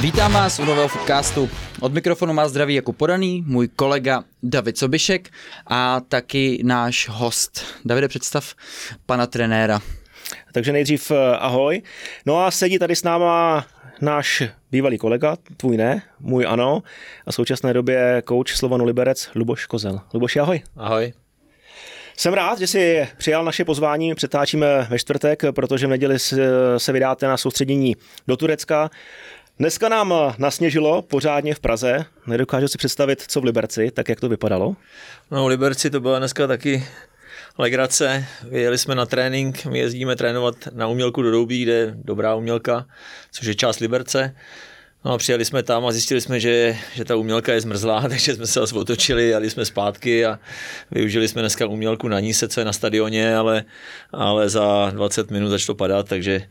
Vítám vás u nového podcastu. Od mikrofonu má zdraví jako podaný můj kolega David Sobišek a taky náš host. Davide, představ pana trenéra. Takže nejdřív ahoj. No a sedí tady s náma náš bývalý kolega, tvůj ne, můj ano, a v současné době kouč Slovanu Liberec Luboš Kozel. Luboši, ahoj. Ahoj. Jsem rád, že jsi přijal naše pozvání, přetáčíme ve čtvrtek, protože v neděli se vydáte na soustředění do Turecka. Dneska nám nasněžilo pořádně v Praze, nedokážu si představit, co v Liberci, tak jak to vypadalo? No v Liberci to byla dneska taky legrace, vyjeli jsme na trénink, my jezdíme trénovat na umělku do Doubí, kde je dobrá umělka, což je část Liberce. No a přijeli jsme tam a zjistili jsme, že ta umělka je zmrzlá, takže jsme se zase otočili, jeli jsme zpátky a využili jsme dneska umělku na Níse, co je na stadioně, ale za 20 minut začalo padat, takže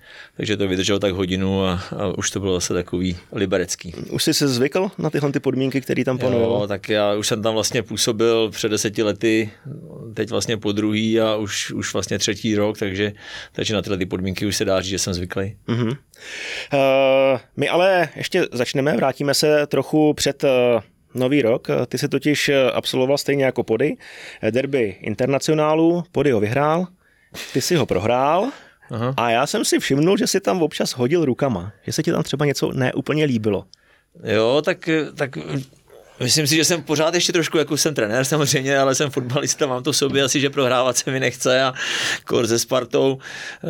to vydrželo tak hodinu a už to bylo zase takový liberecký. Už jsi se zvykl na tyhle ty podmínky, které tam panovaly? Jo, tak já už jsem tam vlastně působil před 10 lety, teď vlastně po druhý a už vlastně 3. rok, takže na tyhle ty podmínky už se dá říct, že jsem zvyklý. Mm-hmm. My ale ještě začneme, vrátíme se trochu před nový rok. Ty jsi totiž absolvoval stejně jako Pody derby internacionálu, Pody ho vyhrál, ty si ho prohrál. Aha. A já jsem si všimnul, že jsi tam občas hodil rukama, že se ti tam třeba něco neúplně líbilo. Jo, tak myslím si, že jsem pořád ještě trošku, jako jsem trenér samozřejmě, ale jsem fotbalista, mám to v sobě asi, že prohrávat se mi nechce a kor se Spartou.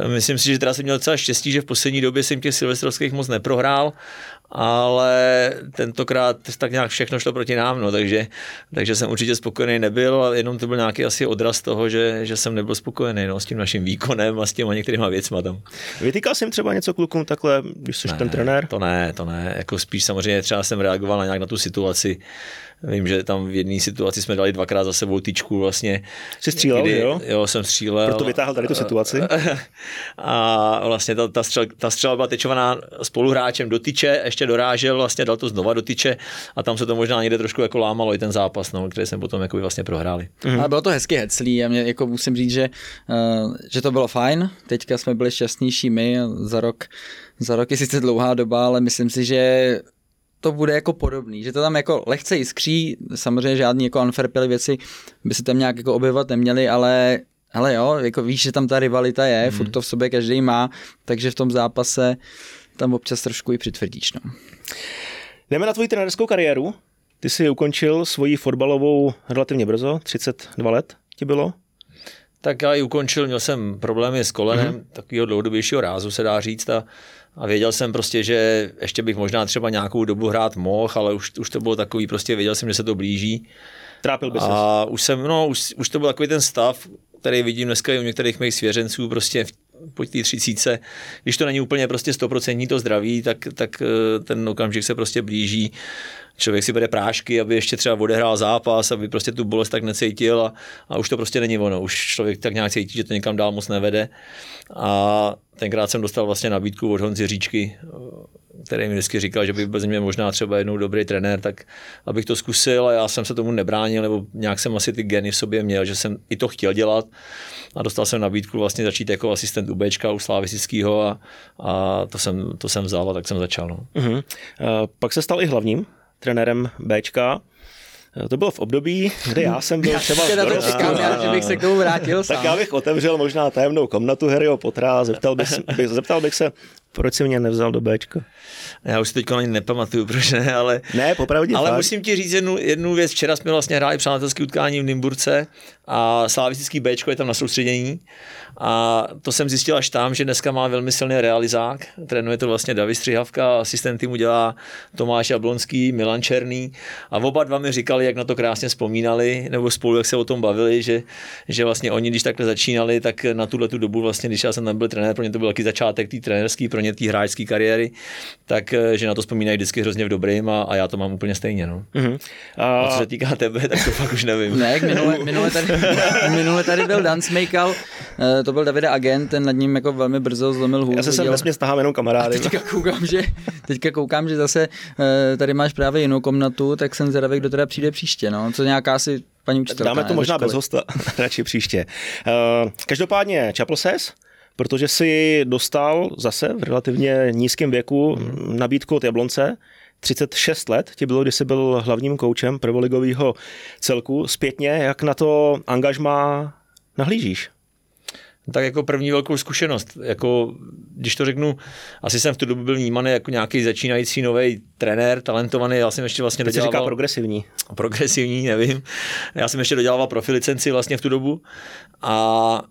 Myslím si, že teda jsem měl docela štěstí, že v poslední době jsem těch silvestrovských moc neprohrál, ale tentokrát tak nějak všechno šlo proti nám, no, takže jsem určitě spokojený nebyl a jenom to byl nějaký asi odraz toho, že jsem nebyl spokojený, no, s tím naším výkonem a s těma některýma věcma tam. Vytýkal jsem třeba něco klukům takhle, když jsi ten trenér? To ne, jako spíš samozřejmě třeba jsem reagoval nějak na tu situaci. Vím, že tam v jedné situaci jsme dali 2krát za sebou tyčku vlastně. Jsi střílel, kdy, jo? Jo, jsem střílel. Proto vytáhl tady tu situaci. A vlastně ta střela byla tečovaná spoluhráčem do tyče, ještě dorážel, vlastně dal to znova do tyče a tam se to možná někde trošku jako lámalo i ten zápas, no, který jsme potom jako vlastně prohráli. Mhm. Ale bylo to hezky heclý a mě jako musím říct, že to bylo fajn. Teďka jsme byli šťastnější my, za rok je sice dlouhá doba, ale myslím si, že to bude jako podobný, že to tam jako lehce jiskří, samozřejmě žádný jako unfair play věci by se tam nějak jako objevat neměly, ale jo, jako víš, že tam ta rivalita je, furt to v sobě každý má, takže v tom zápase tam občas trošku i přitvrdíš. No. Jdeme na tvoji trenerskou kariéru, ty jsi ukončil svoji fotbalovou relativně brzo, 32 let ti bylo? Tak já ji ukončil, měl jsem problémy s kolenem, takového dlouhodobějšího rázu se dá říct a věděl jsem prostě, že ještě bych možná třeba nějakou dobu hrát mohl, ale už to bylo takový, prostě věděl jsem, že se to blíží. Trápil by se. A už to byl takový ten stav, který vidím dneska i u některých mých svěřenců, prostě po té 30, když to není úplně prostě 100% to zdraví, tak ten okamžik se prostě blíží. Člověk si bere prášky, aby ještě třeba odehrál zápas, aby prostě tu bolest tak necítil a už to prostě není ono. Už člověk tak nějak cítí, že to někam dál moc nevede. A tenkrát jsem dostal vlastně nabídku od Honzy Říčky, který mi vždycky říkal, že by bez mě možná třeba jednou dobrý trenér, tak abych to zkusil a já jsem se tomu nebránil, nebo nějak jsem asi ty geny v sobě měl, že jsem i to chtěl dělat a dostal jsem nabídku vlastně začít jako asistent u Bčka, u Slávistického a to jsem vzal a tak jsem začal. No. Uh-huh. Pak se stal i hlavním trenérem Bčka. To bylo v období, kde já jsem byl třeba že bych se k tomu vrátil sám. Tak já bych otevřel možná tajemnou komnatu Harryho Pottera a zeptal bych se, proč si mě nevzal do Bčka? Já už si teď ani nepamatuju, proč ne, ale... Ne, popravdě. Ale fakt. Musím ti říct jednu věc. Včera jsme vlastně hráli přátelské utkání v Nymburce a slavistický Bčko je tam na soustředění. A to jsem zjistil až tam, že dneska má velmi silný realizák. Trénuje to vlastně Davy Střihavka, asistenty mu dělá Tomáš Jablonský, Milan Černý. A oba dva mi říkali, jak na to krásně vzpomínali, nebo spolu, jak se o tom bavili, že vlastně oni, když takhle začínali, tak na tuhle tu dobu vlastně, když já jsem tam byl trenér, pro ně to byl taky začátek té trenérské, pro ně té hráčské kariéry, takže na to vzpomínají vždycky hrozně v dobrým a já to mám úplně stejně. No. Mm-hmm. A co se týká tebe, tak to fakt už nevím. Ne, minule tady byl Dan Smekal, to byl David Agent, ten nad ním jako velmi brzo zlomil hůl. Já se sem nesmě stahám jenom kamarády. Teďka koukám, že zase tady máš právě jinou komnatu, tak jsem zvědavý, kdo teda přijde příště, no, co nějaká si paní učitelka. Dáme to možná bez hosta, radši příště. Každopádně čapl ses, protože si dostal zase v relativně nízkém věku nabídku od Jablonce. 36 let ti bylo, když jsi byl hlavním koučem prvoligového celku. Zpětně, jak na to angažmá nahlížíš? Tak jako první velkou zkušenost. Jako, když to řeknu, asi jsem v tu dobu byl vnímaný jako nějaký začínající nový trenér, talentovaný. Já jsem ještě vlastně dodělával... To se říká progresivní. Progresivní, nevím. Já jsem ještě dodělával profilicenci vlastně v tu dobu. A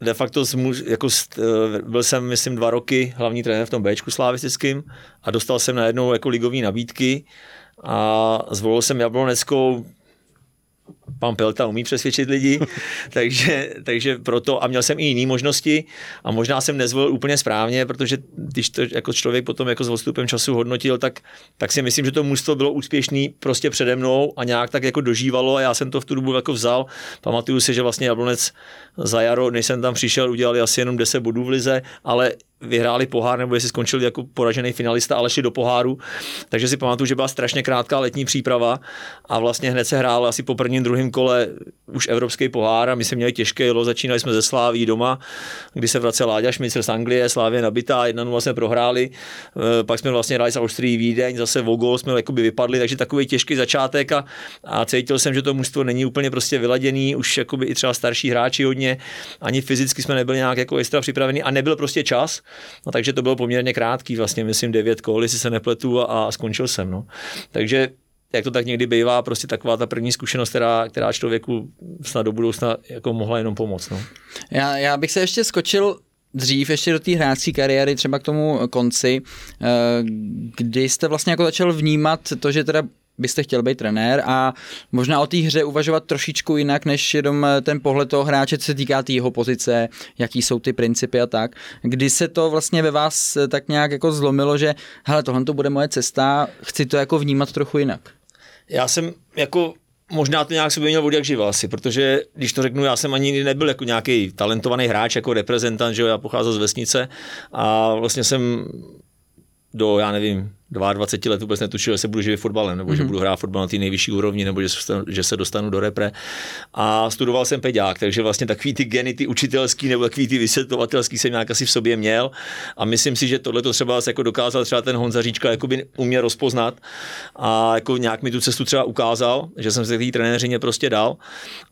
de facto jako, byl jsem, myslím, 2 roky hlavní trenér v tom Bčku slavistickým a dostal jsem najednou jako ligovní nabídky a zvolil jsem Jabloneckou. Pan Pelta umí přesvědčit lidi, takže proto, a měl jsem i jiné možnosti a možná jsem nezvolil úplně správně, protože když to jako člověk potom jako s odstupem času hodnotil, tak si myslím, že to mužstvo bylo úspěšný prostě přede mnou a nějak tak jako dožívalo a já jsem to v tu dobu jako vzal. Pamatuju si, že vlastně Jablonec za jaro, než jsem tam přišel, udělali asi jenom 10 bodů v lize, ale vyhráli pohár, nebo jestli skončili jako poražený finalista, ale šli do poháru. Takže si pamatuju, že byla strašně krátká letní příprava a vlastně hned se hrál asi po prvním, druhém kole už evropský pohár a my jsme měli těžké jelo, začínali jsme ze Sláví doma, kdy se vracel Láďa Šmín z Anglie, Slávě nabitá, 1-0 jsme prohráli, pak jsme vlastně hráli s Austrií Vídeň, zase o gól jsme jakoby vypadli, takže takový těžký začátek a cítil jsem, že to mužstvo není úplně prostě vyladěný, už jakoby i třeba starší hráči hodně, ani fyzicky jsme nebyli nějak jako extra připravení a nebyl prostě čas. No, takže to bylo poměrně krátký, vlastně myslím 9 kol, jestli se nepletu a skončil jsem. No. Takže jak to tak někdy bývá, prostě taková ta první zkušenost, která člověku snad do budoucna jako mohla jenom pomoct. No. Já bych se ještě skočil dřív ještě do té hráčské kariéry, třeba k tomu konci, kdy jste vlastně jako začal vnímat to, že teda byste chtěl být trenér a možná o té hře uvažovat trošičku jinak, než jenom ten pohled toho hráče, co se týká té jeho pozice, jaký jsou ty principy a tak. Kdy se to vlastně ve vás tak nějak jako zlomilo, že hele, tohle to bude moje cesta, chci to jako vnímat trochu jinak. Já jsem jako... Možná to nějak sobě měl od jak živa asi, protože když to řeknu, já jsem ani nebyl jako nějaký talentovaný hráč, jako reprezentant, že jo, já pocházel z vesnice a vlastně jsem do, já nevím, 22 let vůbec netušil, že se budu živit fotbalem, nebo že budu hrát fotbal na té nejvyšší úrovni, nebo že se dostanu do repre. A studoval jsem peďák, takže vlastně takový ty geny, ty učitelský nebo takový ty vysvětlovatelský jsem nějak asi v sobě měl. A myslím si, že tohle to třeba jako dokázal třeba ten Honza Říčka jakoby uměl rozpoznat a jako nějak mi tu cestu třeba ukázal, že jsem se k té trenéřině prostě dal,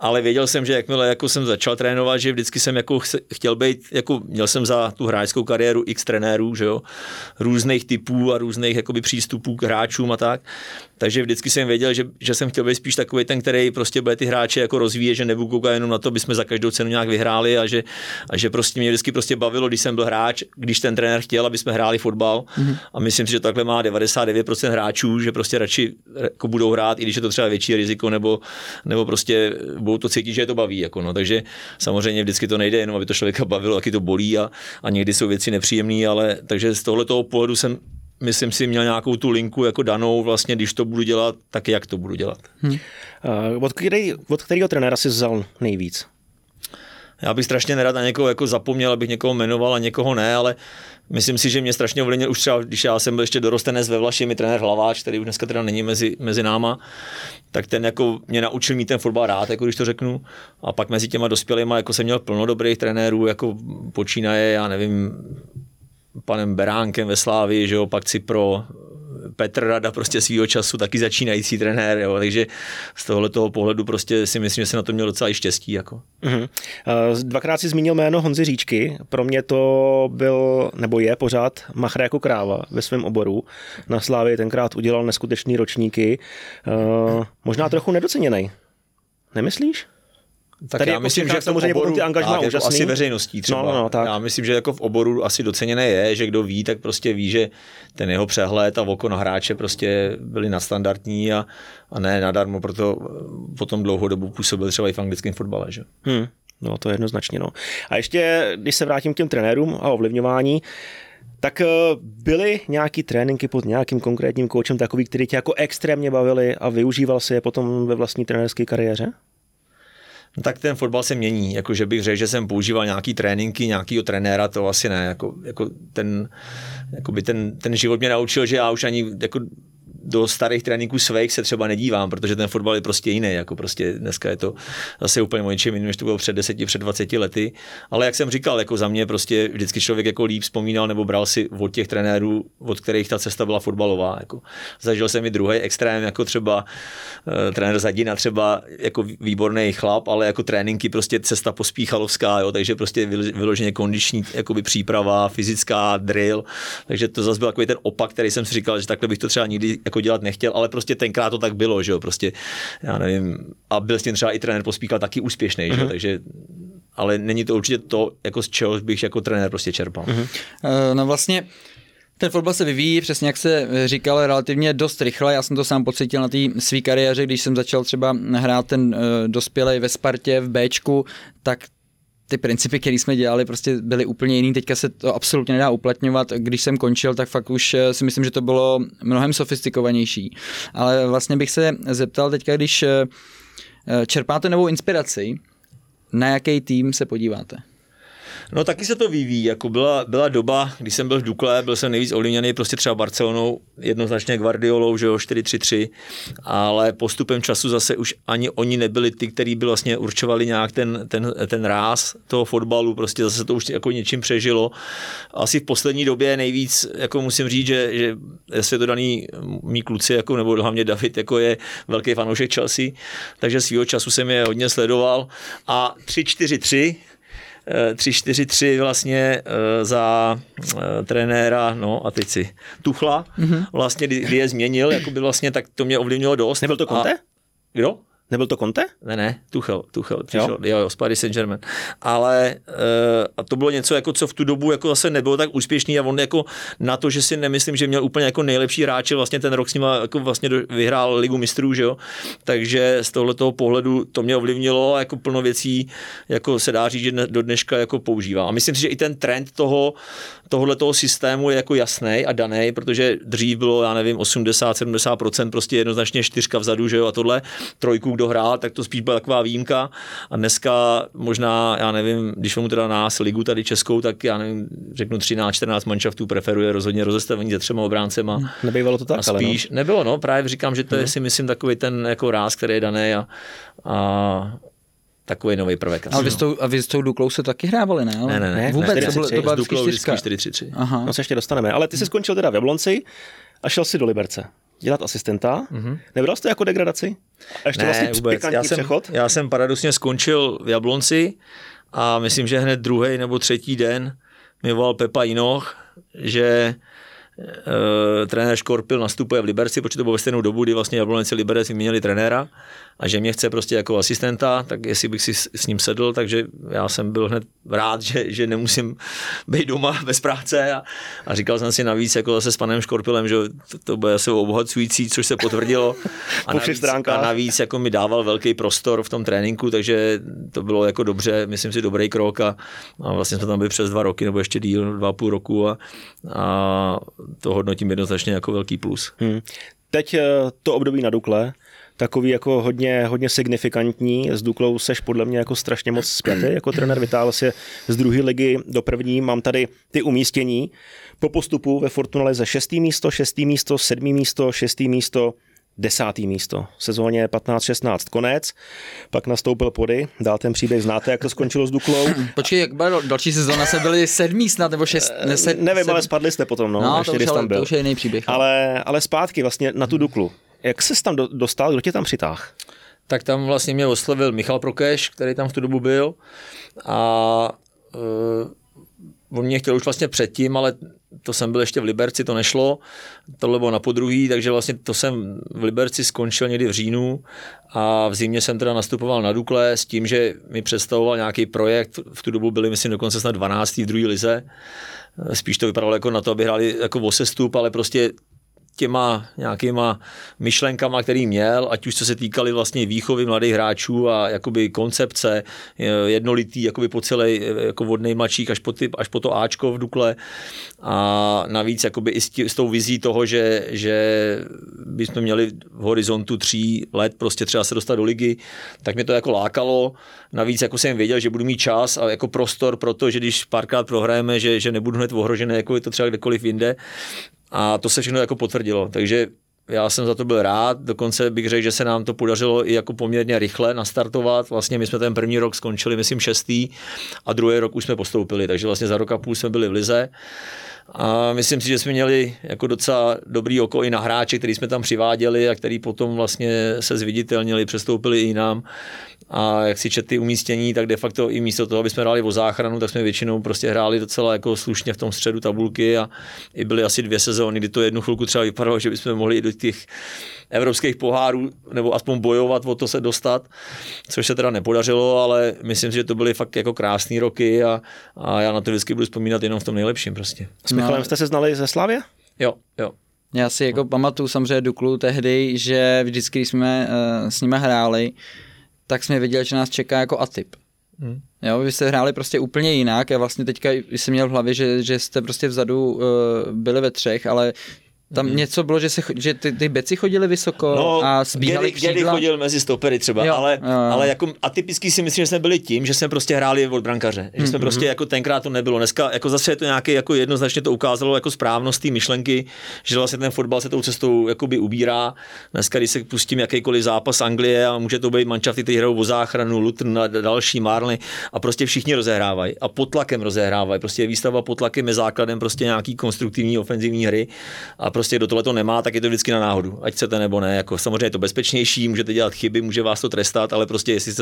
ale věděl jsem, že jakmile jako jsem začal trénovat, že vždycky jsem jako chtěl být, jako měl jsem za tu hráčskou kariéru x trenérů, že jo, různých typů a různých jakoby přístupů k hráčům a tak. Takže vždycky jsem věděl, že jsem chtěl být spíš takový ten, který prostě bude ty hráče jako rozvíjet, že nebudu koukat jenom na to, aby jsme za každou cenu nějak vyhráli a že prostě mě vždycky prostě bavilo, když jsem byl hráč, když ten trenér chtěl, aby jsme hráli fotbal. A myslím si, že takhle má 99% hráčů, že prostě radši jako budou hrát, i když je to třeba větší riziko nebo prostě budou to cítit, že je to baví jako no. Takže samozřejmě vždycky to nejde jenom, aby to člověka bavilo, taky to bolí a někdy jsou věci nepříjemné, ale takže z tohoto pohledu jsem myslím si, měl nějakou tu linku jako danou vlastně, když to budu dělat, tak jak to budu dělat. Od kterého trenéra jsi vzal nejvíc? Já bych strašně nerad na někoho jako zapomněl, abych někoho jmenoval a někoho ne, ale myslím si, že mě strašně ovlivnil už třeba, když já jsem byl ještě dorostenec ve Vlaši, mi trenér Hlaváč, který už dneska teda není mezi náma, tak ten jako mě naučil mít ten fotbal rád, jako když to řeknu. A pak mezi těma dospělýma jako jsem měl plno dobrých trenérů, jako počínaje, já nevím, panem Beránkem ve Slávii, že jo, pak si pro Petr Rada prostě svýho času taky začínající trenér, jo, takže z tohoto pohledu prostě si myslím, že se na to měl docela i štěstí. Jako. Dvakrát si zmínil jméno Honzy Říčky, pro mě to byl, nebo je pořád machr jako kráva ve svém oboru. Na Slávii tenkrát udělal neskutečný ročníky, možná trochu nedoceněnej, nemyslíš? Tak tady já myslím, že v tom oboru jako asi veřejností třeba. No, já myslím, že jako v oboru asi doceněné je, že kdo ví, tak prostě ví, že ten jeho přehled a oko na hráče prostě byly nadstandardní a ne nadarmo, proto potom dlouhou dobu působil třeba i v anglickém fotbale. Že? No to je jednoznačně. No. A ještě, když se vrátím k těm trenérům a ovlivňování, tak byly nějaký tréninky pod nějakým konkrétním koučem takový, který tě jako extrémně bavili a využíval si je potom ve vlastní trenérské kariéře? No tak ten fotbal se mění, jakože bych řekl, že jsem používal nějaký tréninky, nějakýho trenéra, to asi ne, jako ten život mě naučil, že já už ani jako do starých tréninků svých se třeba nedívám, protože ten fotbal je prostě jiný, jako prostě dneska je to zase úplně o něčem jiným, než to bylo před 10, před 20 lety, ale jak jsem říkal, jako za mě prostě vždycky člověk jako líp vzpomínal nebo bral si od těch trenérů, od kterých ta cesta byla fotbalová, jako. Zažil jsem i druhý extrém, jako třeba trenér Zadina, třeba jako výborný chlap, ale jako tréninky prostě cesta pospíchalovská, jo, takže prostě vyloženě kondiční jakoby příprava, fyzická, drill, takže to zase byl takový ten opak, který jsem si říkal, že takhle bych to třeba nikdy jako dělat nechtěl, ale prostě tenkrát to tak bylo, že jo, prostě, já nevím, a byl s tím třeba i trenér Pospíchal taky úspěšný, že jo, takže, ale není to určitě to, jako z čeho bych jako trenér prostě čerpal. No vlastně, ten fotbal se vyvíjí, přesně jak se říkal, relativně dost rychle. Já jsem to sám pocítil na té své kariéře, když jsem začal třeba hrát ten dospělej ve Spartě, v Bčku, tak ty principy, které jsme dělali, prostě byly úplně jiný. Teďka se to absolutně nedá uplatňovat. Když jsem končil, tak fakt už si myslím, že to bylo mnohem sofistikovanější. Ale vlastně bych se zeptal teďka, když čerpáte novou inspiraci, na jaký tým se podíváte? No taky se to vyvíjí, jako byla doba, když jsem byl v Dukle, byl jsem nejvíc ovlivněný prostě třeba Barcelonou, jednoznačně Guardiolou, že jo, 4-3-3, ale postupem času zase už ani oni nebyli ty, který by vlastně určovali nějak ten ráz toho fotbalu, prostě zase to už jako něčím přežilo. Asi v poslední době nejvíc, jako musím říct, že je to daný mý kluci, jako, nebo hlavně David, jako je velký fanoušek Chelsea, takže svýho času jsem je hodně sledoval a 3-4-3 vlastně za trenéra, no a teď si Tuchla, vlastně, kdy je změnil, jako by vlastně, tak to mě ovlivnilo dost. Nebyl to Conte? Kdo? Nebyl to Conte? Ne, Tuchel přišel, jo, z Paris Saint-Germain. Ale a to bylo něco, jako, co v tu dobu jako zase nebylo tak úspěšný a on jako na to, že si nemyslím, že měl úplně jako nejlepší hráče, vlastně ten rok s nima jako vlastně vyhrál Ligu mistrů, že jo. Takže z tohoto pohledu to mě ovlivnilo a jako plno věcí jako se dá říct, že do dneška jako používá. A myslím si, že i ten trend tohoto systému je jako jasnej a danej, protože dřív bylo, já nevím, 80-70% prostě jednoznačně 4 vzadu, že jo, a tohle trojku kdo hrál, tak to spíš byla taková výjimka a dneska možná, já nevím, když mu teda nás ligu tady českou, tak já nevím, řeknu 13-14 manšaftů preferuje rozhodně rozestavení se 3 obráncema. Nebývalo to tak, spíš, ale no. Nebylo, no, právě říkám, že to je si myslím takový ten jako ráz, který je daný a takový nový prvek. Ale vy s tou Duklou se taky hrávali, ne? Ne. Vůbec to byla 4-4-3. No se ještě dostaneme, ale ty jsi skončil teda v Jablonci a šel si do Liberce dělat asistenta. Nebral jsi to jako degradaci? A ještě ne, vlastně pikantní přechod? Já jsem paradoxně skončil v Jablonci a myslím, že hned druhý nebo třetí den mi volal Pepa Jinoch, že trenér Škorpil nastupuje v Liberci, protože to bylo ve stejnou dobu, kdy vlastně Jablonec a Liberec vyměnili trenéra a že mě chce prostě jako asistenta, tak jestli bych si s ním sedl, takže já jsem byl hned rád, že nemusím být doma bez práce a říkal jsem si navíc jako zase s panem Škorpilem, že to bude zase obohacující, což se potvrdilo a navíc jako mi dával velký prostor v tom tréninku, takže to bylo jako dobře, myslím si dobrý krok a vlastně jsme tam byli přes 2 roky nebo ještě díl, 2,5 roku a to hodnotím jednoznačně jako velký plus. Teď to období na Dukle, takový jako hodně signifikantní, s Duklou seš podle mě jako strašně moc zpětý, jako trenér vytáhl se z 2. ligy do 1. Mám tady ty umístění po postupu ve Fortunalize 6. místo, 7. místo, 6. místo, 10. místo. Sezóně 15-16 konec, pak nastoupil Pody, dál ten příběh znáte, jak to skončilo s Duklou. Počkej, jak byla další sezóna, se byli 7. snad, nebo 6. Nevím, ale spadli jste potom, no ještě když tam byl. To už je jiný příběh. Ale zpátky vlastně na tu Duklu. Jak ses tam dostal, kdo tě tam přitáhl? Tak tam vlastně mě oslovil Michal Prokeš, který tam v tu dobu byl a on mě chtěl už vlastně předtím, ale to jsem byl ještě v Liberci, to nešlo, tohle bylo napodruhý, takže vlastně to jsem v Liberci skončil někdy v říjnu a v zimě jsem teda nastupoval na Dukle s tím, že mi představoval nějaký projekt, v tu dobu byli myslím dokonce snad 12. v 2. lize, spíš to vypadalo jako na to, aby hráli jako o sestup, ale prostě těma nějakýma myšlenkama, který měl, ať už co se týkaly vlastně výchovy mladých hráčů a jakoby koncepce jednolitý, jakoby po celé, jako od nejmladších až po to Ačko v Dukle a navíc jakoby i s tou vizí toho, že bychom měli v horizontu 3 let prostě třeba se dostat do ligy, tak mě to jako lákalo. Navíc jako jsem věděl, že budu mít čas a jako prostor pro to, že když párkrát prohrajeme, že nebudu hned ohrožený, jako je to třeba kdekoliv jinde. A to se všechno jako potvrdilo, takže Já jsem za to byl rád, dokonce bych řekl, že se nám to podařilo i jako poměrně rychle nastartovat. Vlastně my jsme ten první rok skončili, myslím 6. a druhý rok už jsme postoupili, takže vlastně za rok a půl jsme byli v lize. A myslím si, že jsme měli jako docela dobrý oko i na hráče, který jsme tam přiváděli a který potom vlastně se zviditelnili, přestoupili i nám. A jak si četl ty umístění, tak de facto i místo toho, aby jsme hráli o záchranu, tak jsme většinou prostě hráli docela jako slušně v tom středu tabulky a i byly asi 2 sezóny, kdy to jednu chvilku třeba vypadalo, že bychom mohli i do těch evropských pohárů nebo aspoň bojovat o to se dostat, což se teda nepodařilo, ale myslím si, že to byly fakt jako krásné roky a já na to vždycky budu vzpomínat jenom v tom nejlepším prostě. S Michalem jste se znali ze Slavie? Jo, jo. Já si jako pamatuju samozřejmě Duklu tehdy, že vždycky, když jsme s nimi hráli, tak jsme věděli, že nás čeká jako atyp. Jo, vy jste hráli prostě úplně jinak. Já vlastně teďka jsem měl v hlavě, že jste prostě vzadu byli ve 3, ale tam něco bylo, že ty beci chodili vysoko a zbíhali křídla. Dědy chodil mezi stopery třeba, jo, ale jako atypický si myslím, že jsme byli tím, že jsme prostě hráli od brankaře. Že jsme prostě jako tenkrát to nebylo. Dneska jako zase je to nějaké, jako jednoznačně to ukázalo jako správnost té myšlenky, že vlastně ten fotbal se tou cestou jakoby ubírá. Dneska, když se pustím jakýkoliv zápas Anglie a může to být manšafty, kteří hrajou o záchranu, Luton a další, Marley a prostě všichni rozehrávají a pod tlakem rozehrávají. Prostě výstava pod tlakem je základem prostě nějaký konstruktivní ofenzivní hry a prostě do tohleto nemá, tak je to vždycky na náhodu. Ať chcete nebo ne, jako samozřejmě je to bezpečnější, můžete dělat chyby, může vás to trestat, ale prostě jestli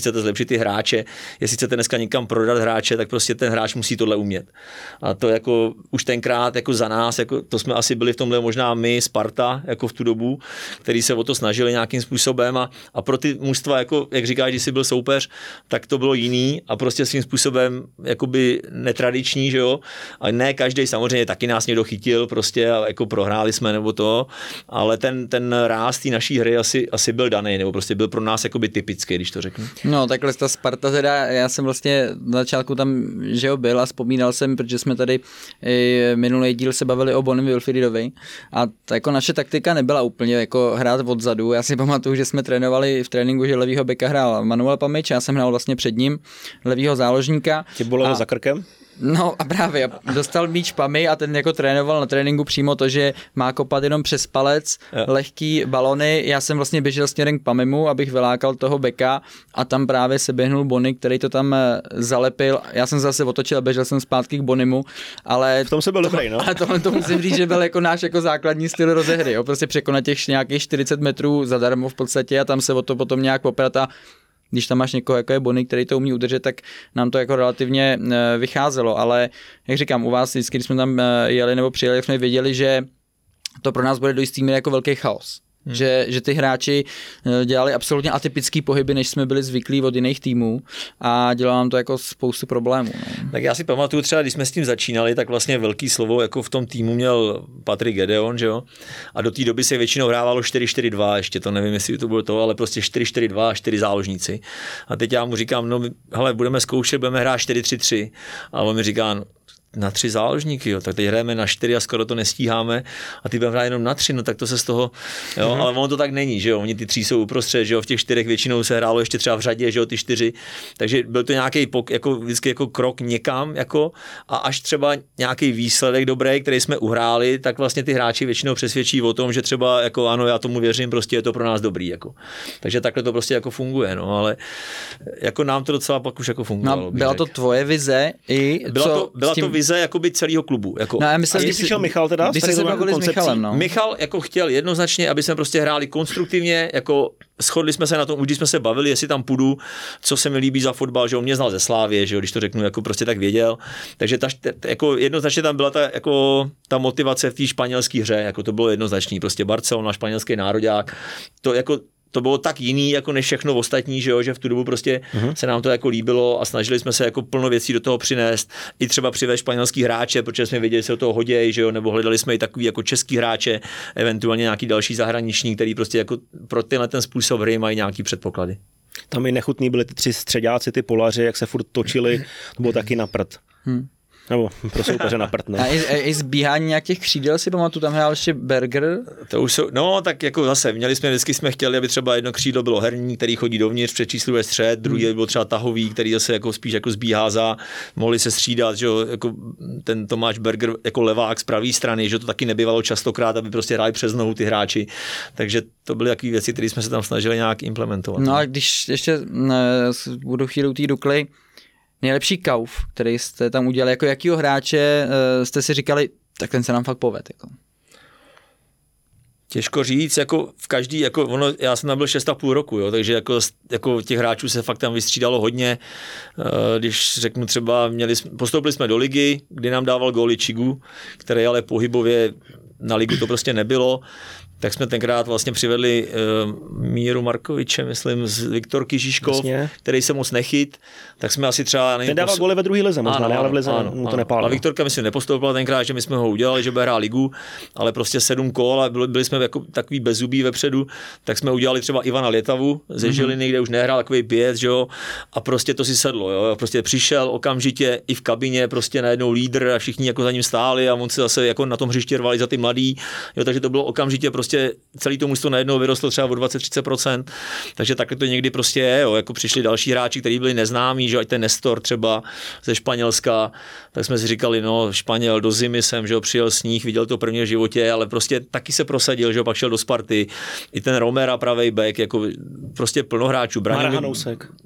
chcete zlepšit ty hráče, jestli chcete dneska někam prodat hráče, tak prostě ten hráč musí tohle umět. A to jako už tenkrát jako za nás, jako to jsme asi byli v tomhle možná my, Sparta, jako v tu dobu, který se o to snažili nějakým způsobem a pro ty mužstva, jako jak říkáš, když jsi byl soupeř, tak to bylo jiný a prostě svým způsobem jakoby netradiční, že jo? A ne každý, samozřejmě taky nás někdo chytil, prostě a jako prohráli jsme nebo to, ale ten ráz té naší hry asi byl daný, nebo prostě byl pro nás jakoby typický, když to řeknu. No takhle ta Sparta teda, já jsem vlastně na začátku tam, že jo, byl a vzpomínal jsem, protože jsme tady minulý díl se bavili o Bony Wilfriedovi a jako naše taktika nebyla úplně jako hrát odzadu, já si pamatuju, že jsme trénovali v tréninku, že levýho beka hrál Manuel Pamič, já jsem hrál vlastně před ním levýho záložníka. Tě bolelo za krkem? No a právě, dostal míč Pami a ten jako trénoval na tréninku přímo to, že má kopat jenom přes palec, lehký balony, já jsem vlastně běžel směrem k Pamimu, abych vylákal toho beka a tam právě se běhnul Bony, který to tam zalepil, já jsem zase otočil a běžel jsem zpátky k Bonymu, ale... V tom se byl dobrý, no. Ale tohle to musím říct, že byl jako náš jako základní styl rozehry, jo, prostě překonat těch nějakých 40 metrů zadarmo v podstatě a tam se o to potom nějak poprat a když tam máš někoho, jako je Bony, který to umí udržet, tak nám to jako relativně vycházelo, ale jak říkám, u vás vždycky, když jsme tam jeli nebo přijeli, jsme věděli, že to pro nás bude do jistý míry jako velký chaos. Že ty hráči dělali absolutně atypické pohyby, než jsme byli zvyklí od jiných týmů a dělalo nám to jako spoustu problémů. No. Tak já si pamatuju třeba, když jsme s tím začínali, tak vlastně velký slovo jako v tom týmu měl Patrik Gedeon, že jo? A do té doby se většinou hrávalo 4-4-2, ještě to nevím, jestli to bylo to, ale prostě 4-4-2 a 4 záložníci. A teď já mu říkám, no hele, budeme zkoušet, budeme hrát 4-3-3 a on mi říká, no, na 3 záložníky, jo, tak teď hrajeme na 4 a skoro to nestíháme a ty budeme hrát jenom na 3, no tak to se z toho, jo, ale ono to tak není, že jo, oni ty 3 jsou uprostřed, že jo, v těch 4 většinou se hrálo ještě třeba v řadě, že jo, ty 4, takže byl to nějaký jako vždycky jako krok někam, jako a až třeba nějaký výsledek dobrý, který jsme uhráli, tak vlastně ty hráči většinou přesvědčí o tom, že třeba jako ano, já tomu věřím, prostě je to pro nás dobrý, jako. Takže takhle to prostě jako funguje, no, ale jako nám to docela pak už jako fungovalo. No, byla to tvoje vize i vize jakoby celého klubu. Jako. No, a když přišel Michal teda? Když se bavili s Michalem, no. Michal jako chtěl jednoznačně, aby jsme prostě hráli konstruktivně, jako shodli jsme se na tom, už když jsme se bavili, jestli tam půjdu, co se mi líbí za fotbal, že on mě znal ze Slávie, že jo, když to řeknu, jako prostě tak věděl. Takže jako jednoznačně tam byla ta motivace v té španělské hře, jako to bylo jednoznačný, prostě Barcelona, španělský nároďák, to jako to bylo tak jiný jako než všechno ostatní, že jo, že v tu dobu prostě se nám to jako líbilo a snažili jsme se jako plno věcí do toho přinést. I třeba přivést španělský hráče, protože jsme věděli, že se do toho hoděj, že jo, nebo hledali jsme i takový jako český hráče, eventuálně nějaký další zahraniční, který prostě jako pro tenhle ten způsob hry mají nějaký předpoklady. Tam i nechutný byli ty 3 středáci, ty polaři, jak se furt točili, to bylo taky na prd. Nebo pro soupeře na prd, no. A i zbíhání nějakých křídel si pamatuju, tam hrál ještě Berger. To už jsou, no tak jako zase, vždycky jsme chtěli, aby třeba jedno křídlo bylo herní, který chodí dovnitř, přečísluje střed, druhý byl třeba tahový, který zase jako spíš jako zbíhá za, mohli se střídat, že jo, jako ten Tomáš Berger jako levák z pravé strany, že to taky nebývalo častokrát, aby prostě hráli přes nohu ty hráči. Takže to byly takové věci, které jsme se tam snažili nějak implementovat. No a když ještě budu chvíli u té Dukly, nejlepší kauf, který jste tam udělali, jako jakýho hráče jste si říkali, tak ten se nám fakt povede. Jako. Těžko říct, jako v každý, jako ono, já jsem tam byl 6,5 roku, jo, takže jako těch hráčů se fakt tam vystřídalo hodně. Když řeknu třeba, postoupili jsme do ligy, kdy nám dával góly Čigu, který ale pohybově na ligu to prostě nebylo. Tak jsme tenkrát vlastně přivedli Míru Markoviče, myslím, z Viktorky Žižkov, vlastně, který se moc nechyt, tak jsme asi třeba... Ten dával gole ve druhý lize možná, ale v lize mu to nepálilo. A Viktorka, myslím, nepostoupila tenkrát, že my jsme ho udělali, že bude hrát ligu, ale prostě 7 kol a byli jsme jako takový bezubí vepředu, tak jsme udělali třeba Ivana Lětavu ze Žiliny, kde už nehrál takový pět, že jo, a prostě to si sedlo, jo, prostě přišel okamžitě i v kabině, prostě najednou lídr a všichni jako za ním stáli a on se zase jako na tom hřišti rvali za ty mladý, jo, takže to bylo okamžitě prostě celý to mužstvo najednou vyrostlo třeba o 20-30%, takže takhle to někdy prostě je, jo, jako přišli další hráči, kteří byli neznámí, že ať ten Nestor třeba ze Španělska, tak jsme si říkali, no Španěl do zimy sem, že jo, přijel sníh, viděl to první v životě, ale prostě taky se prosadil, že jo, pak šel do Sparty, i ten Romera, pravej back, jako prostě plno hráčů.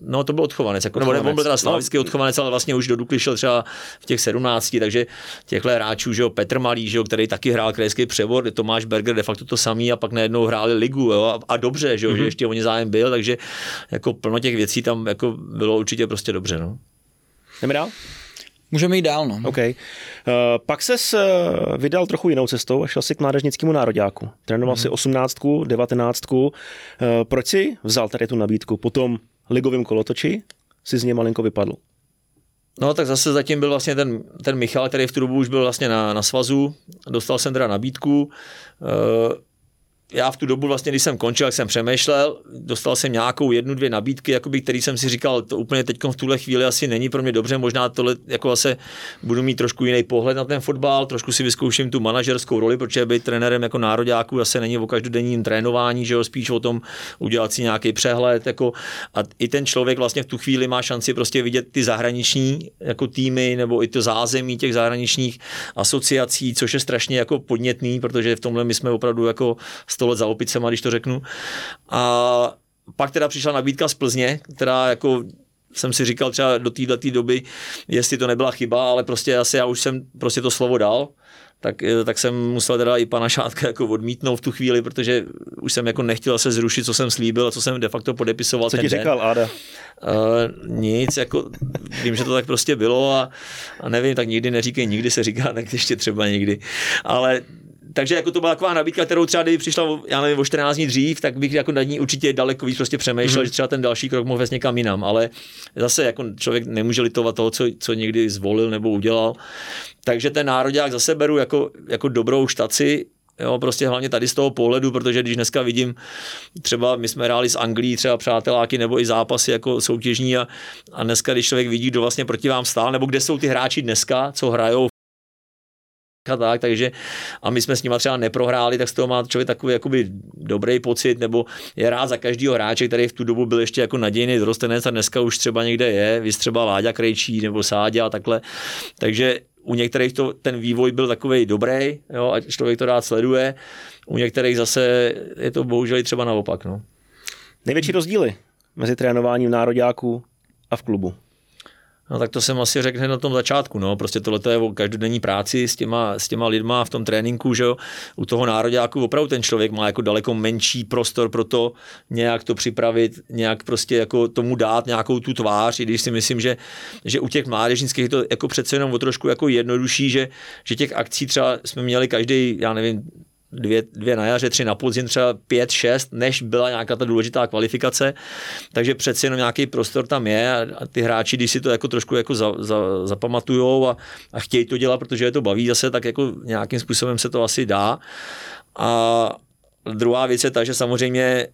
No to byl odchovanec, jako, nebo on byl teda slavický odchovanec, ale vlastně už do Dukly šel třeba v těch 17, takže těchhle hráčů, že jo, Petr Malý, že jo, který taky hrál krajský převod, Tomáš Berger de facto to samý, a pak najednou hráli ligu, jo, a dobře, že, že ještě o ně zájem byl, takže jako plno těch věcí tam jako bylo určitě prostě dobře, no. Jdeme dál? Můžeme jít dál, no. Okay. Pak ses vydal trochu jinou cestou a šel si k mládežnickému nároďáku. Trénoval si 18, 19. Proč si vzal tady tu nabídku? Potom ligovým kolotoči si z něj malinko vypadl. No tak zase zatím byl vlastně ten Michal, který v tu dobu už byl vlastně na svazu. Dostal jsem teda nabídku. Já v tu dobu vlastně, když jsem končil, jak jsem přemýšlel, dostal jsem nějakou 1-2 nabídky, jakoby, který jsem si říkal, to úplně teďkom v tuhle chvíli asi není pro mě dobře, možná tohle jako zase budu mít trošku jiný pohled na ten fotbal, trošku si vyzkouším tu manažerskou roli, protože být trenérem jako nároďáků zase není o každodenním trénování, že jo, spíš o tom udělat si nějaký přehled, jako, a i ten člověk vlastně v tu chvíli má šanci prostě vidět ty zahraniční jako týmy nebo i to zázemí těch zahraničních asociací, což je strašně jako podnětný, protože v tomhle my jsme opravdu jako 100 let za opicema, když to řeknu. A pak teda přišla nabídka z Plzně, která jako jsem si říkal třeba do této doby, jestli to nebyla chyba, ale prostě asi já už jsem prostě to slovo dal. Tak jsem musel teda i pana Šátka jako odmítnout v tu chvíli, protože už jsem jako nechtěl se zrušit, co jsem slíbil a co jsem de facto podepisoval. Co ti říkal Áda? Nic, jako vím, že to tak prostě bylo a nevím, tak nikdy neříkej, nikdy se říká, tak ještě třeba někdy. Ale takže jako to byla taková nabídka, kterou třeba kdyby přišla, já nevím, o 14 dní dřív, tak bych jako nad ní určitě daleko víc prostě přemýšlel, že třeba ten další krok mohl vést někam jinam, ale zase jako člověk nemůže litovat toho, co někdy zvolil nebo udělal. Takže ten nároďák zase beru jako dobrou štaci, jo, prostě hlavně tady z toho pohledu, protože když dneska vidím, třeba my jsme hráli s Anglií třeba přáteláky nebo i zápasy jako soutěžní a dneska, když člověk vidí, kdo vlastně proti vám stál, nebo kde jsou ty hráči dneska, co hrajou, takže a my jsme s nima třeba neprohráli, tak z toho má člověk takový jakoby dobrý pocit, nebo je rád za každýho hráče, který v tu dobu byl ještě jako nadějný zrostenec a dneska už třeba někde je, víš, třeba Láďa Krejčí nebo Sáďa a takhle, takže u některých to, ten vývoj byl takovej dobrý, jo, a člověk to rád sleduje, u některých zase je to bohužel třeba naopak. No. Největší rozdíly mezi trénováním nároďáků a v klubu? No tak to jsem asi řekl na tom začátku, no, prostě tohleto je o každodenní práci s těma lidma v tom tréninku, že jo, u toho nároďáku opravdu ten člověk má jako daleko menší prostor pro to nějak to připravit, nějak prostě jako tomu dát nějakou tu tvář, i když si myslím, že u těch mládežnických je to jako přece jenom o trošku jako jednodušší, že těch akcí třeba jsme měli každý, já nevím, 2 na jaře, 3 na podzim, třeba 5, 6, než byla nějaká ta důležitá kvalifikace, takže přeci jenom nějaký prostor tam je a ty hráči, když si to jako trošku jako zapamatujou a chtějí to dělat, protože je to baví zase, tak jako nějakým způsobem se to asi dá. A druhá věc je ta, že samozřejmě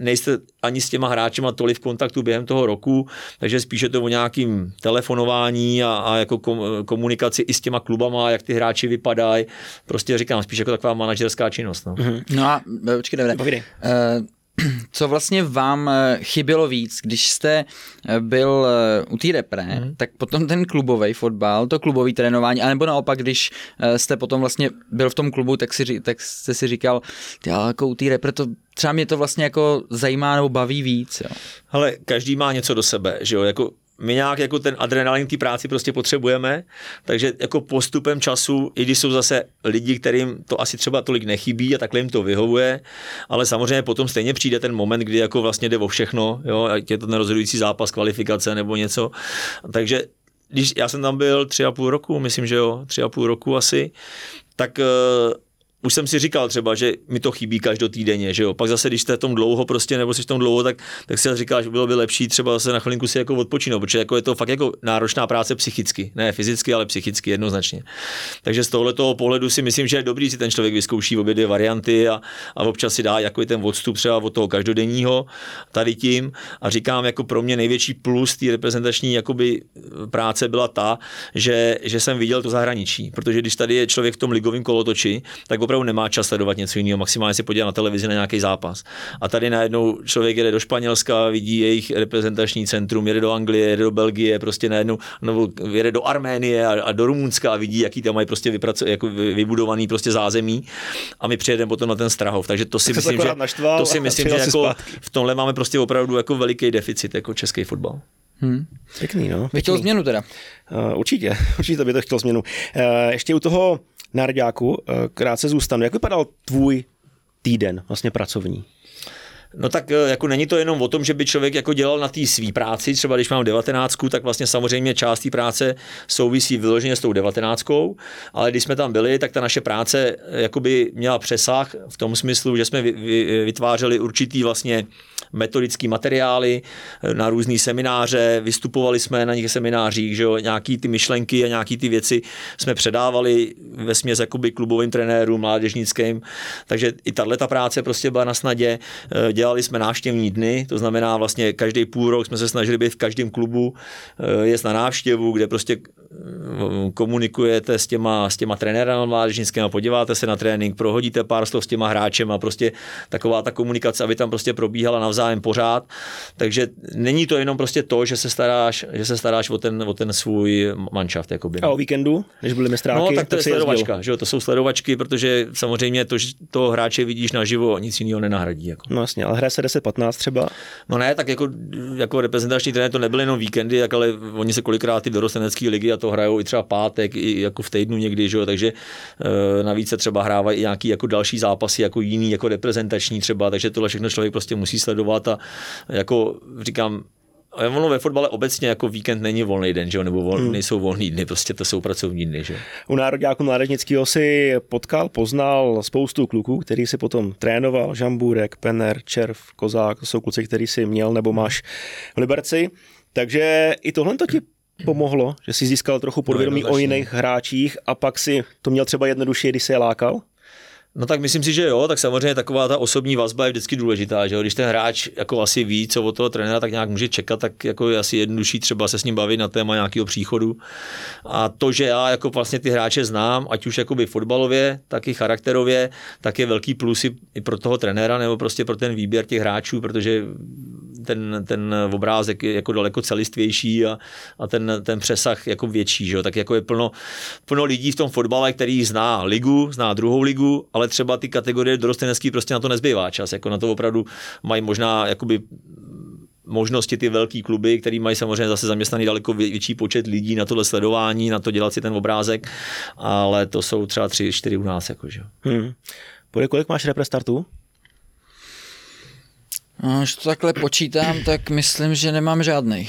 nejste ani s těma hráčema tolik v kontaktu během toho roku, takže spíše to o nějakým telefonování a jako komunikaci i s těma klubama, jak ty hráči vypadají. Prostě říkám, spíš jako taková manažerská činnost. No, no a počkej, Davide, co vlastně vám chybělo víc, když jste byl u té repre, tak potom ten klubový fotbal, to klubové trénování, anebo naopak, když jste potom vlastně byl v tom klubu, tak jste si říkal, jako u té repre to třeba mě to vlastně jako zajímá nebo baví víc. Jo. Hele, každý má něco do sebe, že jo, jako my nějak jako ten adrenalin té práci prostě potřebujeme, takže jako postupem času, i když jsou zase lidi, kterým to asi třeba tolik nechybí a takhle jim to vyhovuje, ale samozřejmě potom stejně přijde ten moment, kdy jako vlastně jde o všechno, jo, ať je to ten rozhodující zápas, kvalifikace nebo něco, takže když já jsem tam byl 3,5 roku, myslím, že jo, 3,5 roku asi, tak už jsem si říkal třeba, že mi to chybí každotýdenně, že jo. Pak zase, když jste v tom dlouho prostě, nebo jsi v tom dlouho, tak si říkal, že bylo by lepší třeba zase na chvilinku si jako odpočinout, protože jako je to fakt jako náročná práce psychicky, ne fyzicky, ale psychicky jednoznačně. Takže z tohoto pohledu si myslím, že je dobrý, si ten člověk vyzkouší obě dvě varianty a občas si dá jako ten odstup třeba od toho každodenního tady tím. A říkám, jako pro mě největší plus té reprezentační jakoby práce byla ta, že jsem viděl to zahraničí, protože když tady je člověk v tom ligovém kolotoči, tak nemá čas sledovat něco jiného, maximálně si podívat na televizi na nějaký zápas. A tady najednou člověk jede do Španělska, vidí jejich reprezentační centrum, jede do Anglie, jede do Belgie, prostě najednou nebo jede do Arménie a do Rumunska a vidí, jaký tam mají prostě jako vybudovaný prostě zázemí. A my přijedeme potom na ten Strahov. Takže to si myslím, že jako v tomhle máme prostě opravdu jako veliký deficit jako český fotbal. Pěkný, no. Bych chtěl změnu teda. Určitě by to chtěl změnu. Ještě u toho nároďáku krátce zůstanu. Jak vypadal tvůj týden vlastně pracovní? No tak jako není to jenom o tom, že by člověk jako dělal na té svý práci, třeba když mám 19, tak vlastně samozřejmě část té práce souvisí vyloženě s tou 19, ale když jsme tam byli, tak ta naše práce jakoby měla přesah v tom smyslu, že jsme vytvářeli určitý vlastně metodický materiály na různý semináře, vystupovali jsme na těch seminářích, že jo, nějaký ty myšlenky a nějaký ty věci jsme předávali vesměs jakoby klubovým trenérům, mládežnickým, takže i tato práce prostě byla na snadě. Dělali jsme návštěvní dny, to znamená vlastně každý půl rok jsme se snažili být v každém klubu, jest na návštěvu, kde prostě komunikujete s těma trenérama mládežnickými, podíváte se na trénink, prohodíte pár slov s těma hráčema, prostě taková ta komunikace, aby tam prostě probíhala navzájem pořád. Takže není to jenom prostě to, že se staráš o ten svůj manšaft. Jakoby. A o víkendu, když byly mistráky? No tak to je sledovačka, že jo, to jsou sledovačky, protože samozřejmě to, že toho hráče vidíš naživo, nic jiného nenahradí. Jako. No jasně, ale hraje se 10-15 třeba? No ne, tak jako reprezentační trenér to nebyly jenom víkendy, tak, ale oni se kolikrát i do dorostenecké ligy a to hrajou i třeba pátek, i jako v týdnu někdy, že jo, takže navíc se třeba hrávají i nějaký jako další zápasy, jako jiný, jako reprezentační třeba, takže tohle všechno člověk prostě musí sledovat a jako říkám, ono ve fotbale obecně jako víkend není volný den, že jo, nebo nejsou volný dny, prostě to jsou pracovní dny, že. U nároďáku mládežnického si poznal spoustu kluků, který si potom trénoval, Žambůrek, Penner, Červ, Kozák, to jsou kluci, který si měl nebo máš v Liberci, takže i tohle to ti pomohlo, že si získal trochu podvědomí o jiných hráčích a pak si to měl třeba jednodušší, když se je lákal? No tak myslím si, že jo, tak samozřejmě taková ta osobní vazba je vždycky důležitá, že jo, když ten hráč jako asi ví, co od toho trenéra tak nějak může čekat, tak jako je asi jednodušší třeba se s ním bavit na téma nějakého příchodu. A to, že já jako vlastně ty hráče znám, ať už jakoby fotbalově, tak i charakterově, tak je velký plus i pro toho trenéra nebo prostě pro ten výběr těch hráčů, protože ten obrázek je jako daleko celistvější a ten přesah jako větší, že jo, tak jako je plno lidí v tom fotbale, který zná ligu, zná druhou ligu, ale třeba ty kategorie dorostenecký prostě na to nezbývá čas, jako na to opravdu mají možná jakoby možnosti ty velký kluby, který mají samozřejmě zase zaměstnaný daleko větší počet lidí na tohle sledování, na to dělat si ten obrázek, ale to jsou třeba 3-4 u nás, jakože. Kolik máš represtartů? Až to takhle počítám, tak myslím, že nemám žádnej.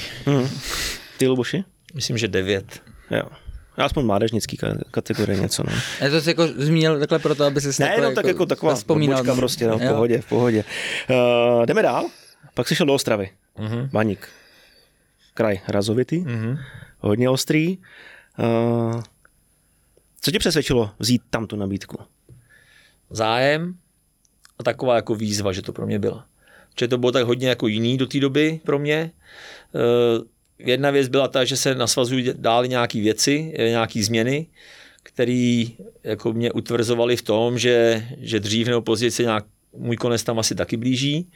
Ty, Luboši? Myslím, že 9. Jo. Aspoň mládežnický kategorie něco, no. Já to jsi jako zmínil takhle proto, aby jsi ne, no, tak jako taková podbočka prostě, no, v pohodě. Jdeme dál, pak jsi šel do Ostravy. Baník. Kraj razovitý, hodně ostrý. Co tě přesvědčilo vzít tam tu nabídku? Zájem a taková jako výzva, že to pro mě byla. že to bylo tak hodně jako jiný do té doby pro mě. Jedna věc byla ta, že se na svazu dály nějaké věci, nějaké změny, které jako mě utvrzovaly v tom, že dřív nebo později se nějak můj konec tam asi taky blíží.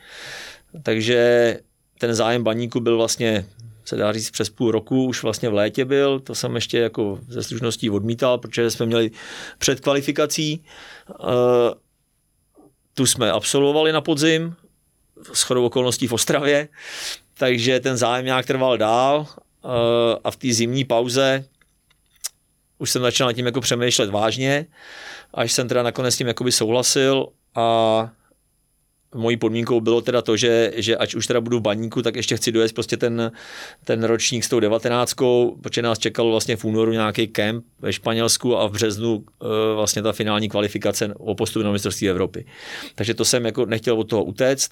Takže ten zájem Baníku byl vlastně, se dá říct, přes půl roku, už vlastně v létě byl, to jsem ještě jako ze slušností odmítal, protože jsme měli před kvalifikací. Tu jsme absolvovali na podzim, shodou okolností v Ostravě, takže ten zájem nějak trval dál a v té zimní pauze už jsem začal nad tím jako přemýšlet vážně, až jsem teda nakonec s tím jakoby souhlasil a mojí podmínkou bylo teda to, že ať už teda budu v Baníku, tak ještě chci dojet prostě ten ročník s tou 19, protože nás čekal vlastně v únoru nějaký kemp ve Španělsku a v březnu vlastně ta finální kvalifikace o postup na mistrovství Evropy. Takže to jsem jako nechtěl od toho utéct,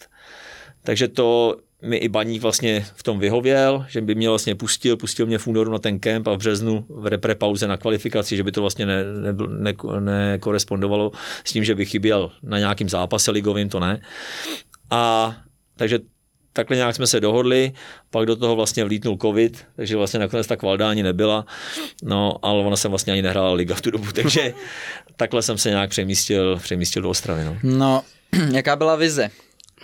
takže to mi i Baník vlastně v tom vyhověl, že by mě vlastně pustil mě v únoru na ten kemp a v březnu v repre pauze na kvalifikaci, že by to vlastně nekorespondovalo s tím, že bych chyběl na nějakým zápase ligovým, to ne. A takže takhle nějak jsme se dohodli, pak do toho vlastně vlítnul covid, takže vlastně nakonec ta kvalda ani nebyla, no ale ona se vlastně ani nehrála liga v tu dobu, takže takhle jsem se nějak přemístil do Ostravy. No, jaká byla vize?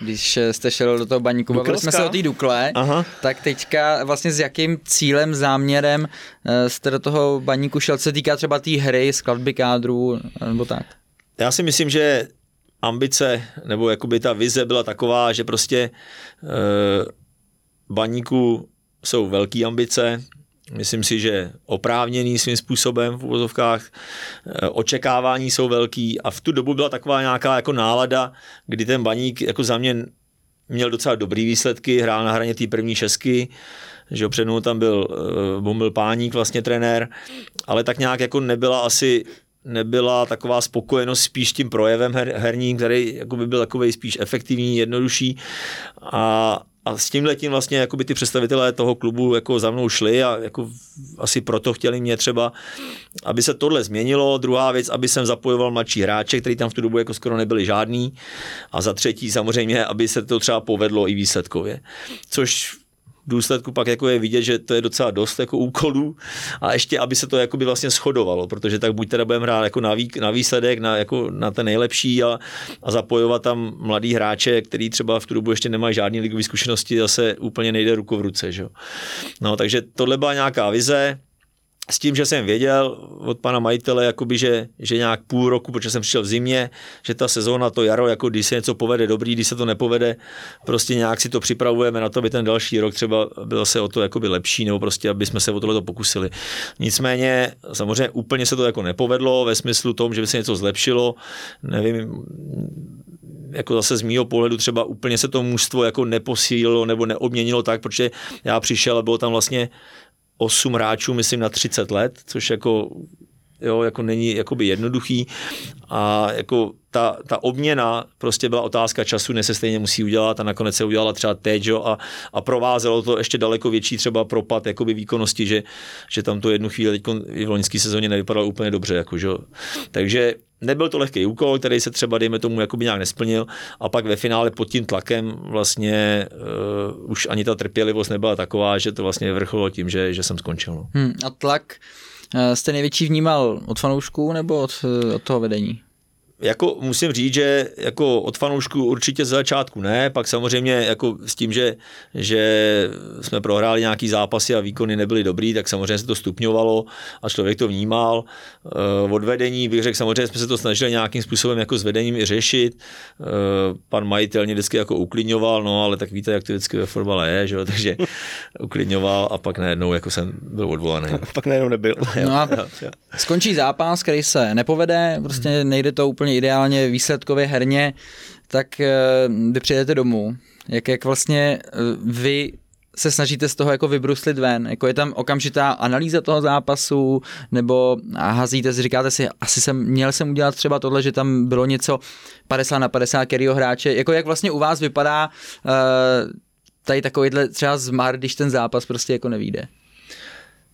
Když jste šel do toho Baníku, bavili jsme se o té Dukle, tak teďka vlastně s jakým cílem, záměrem jste do toho Baníku šel, co se týká třeba té hry, skladby kádrů, nebo tak? Já si myslím, že ambice, nebo jakoby ta vize byla taková, že prostě Baníku jsou velký ambice, myslím si, že oprávněný svým způsobem v uvozovkách, očekávání jsou velký a v tu dobu byla taková nějaká jako nálada, kdy ten Baník jako za mě měl docela dobrý výsledky, hrál na hraně té první šestky, že před mnou tam byl Bumil Páník vlastně trenér, ale tak nějak jako nebyla taková spokojenost spíš tím projevem herním, který jako by byl takovej spíš efektivní, jednodušší a s tímhletím vlastně jako by ty představitelé toho klubu jako za mnou šli a jako asi proto chtěli mě třeba, aby se tohle změnilo. Druhá věc, aby jsem zapojoval mladší hráče, který tam v tu dobu jako skoro nebyli žádný. A za třetí samozřejmě, aby se to třeba povedlo i výsledkově. Což v důsledku pak jako je vidět, že to je docela dost jako úkolů a ještě, aby se to jako by vlastně shodovalo, protože tak buď teda budeme hrát jako na výsledek, jako na ten nejlepší a zapojovat tam mladý hráče, který třeba v tu dobu ještě nemají žádný ligový zkušenosti, zase úplně nejde ruku v ruce. Že? No, takže tohle byla nějaká vize. S tím, že jsem věděl od pana majitele, jakoby, že nějak půl roku, protože jsem přišel v zimě, že ta sezóna, to jaro, jako když se něco povede dobrý, když se to nepovede, prostě nějak si to připravujeme na to, aby ten další rok třeba byl se o to jakoby lepší, nebo prostě, aby jsme se o tohle to pokusili. Nicméně, samozřejmě úplně se to jako nepovedlo, ve smyslu tom, že by se něco zlepšilo, nevím, jako zase z mýho pohledu třeba úplně se to mužstvo jako neposílilo nebo neobměnilo tak, protože já přišel a bylo tam vlastně 8 hráčů, myslím, na 30 let, což jako, jo, jako není jakoby jednoduchý a jako ta obměna prostě byla otázka času, než se stejně musí udělat a nakonec se udělala třeba teď, jo, a provázelo to ještě daleko větší třeba propad jakoby výkonnosti, že tam to jednu chvíli teď v loňské sezóně nevypadalo úplně dobře, jako, že? Takže nebyl to lehký úkol, který se třeba, dejme tomu, jakoby nějak nesplnil a pak ve finále pod tím tlakem vlastně už ani ta trpělivost nebyla taková, že to vlastně vrcholilo tím, že jsem skončil. A tlak jste největší vnímal od fanoušků nebo od toho vedení? Jako musím říct, že jako od fanoušků určitě z začátku ne, pak samozřejmě jako s tím, že jsme prohráli nějaký zápasy a výkony nebyly dobrý, tak samozřejmě se to stupňovalo a člověk to vnímal. Od vedení bych řekl, samozřejmě jsme se to snažili nějakým způsobem jako s vedením i řešit. Pan majitel mě vždycky jako uklidňoval, no ale tak víte, jak to vždycky ve fotbale je, že jo, takže uklidňoval a pak najednou jako jsem byl odvolaný. Pak najednou nebyl. No a skončí zápas, který se nepovede, prostě nejde to úplně ideálně výsledkově herně, tak vy přijedete domů. Jak vlastně vy se snažíte z toho jako vybruslit ven? Jako je tam okamžitá analýza toho zápasu, nebo hazíte si, říkáte si, asi měl jsem udělat třeba tohle, že tam bylo něco 50/50 kterýho hráče. Jako jak vlastně u vás vypadá tady takovýhle třeba zmar, když ten zápas prostě jako nevyjde?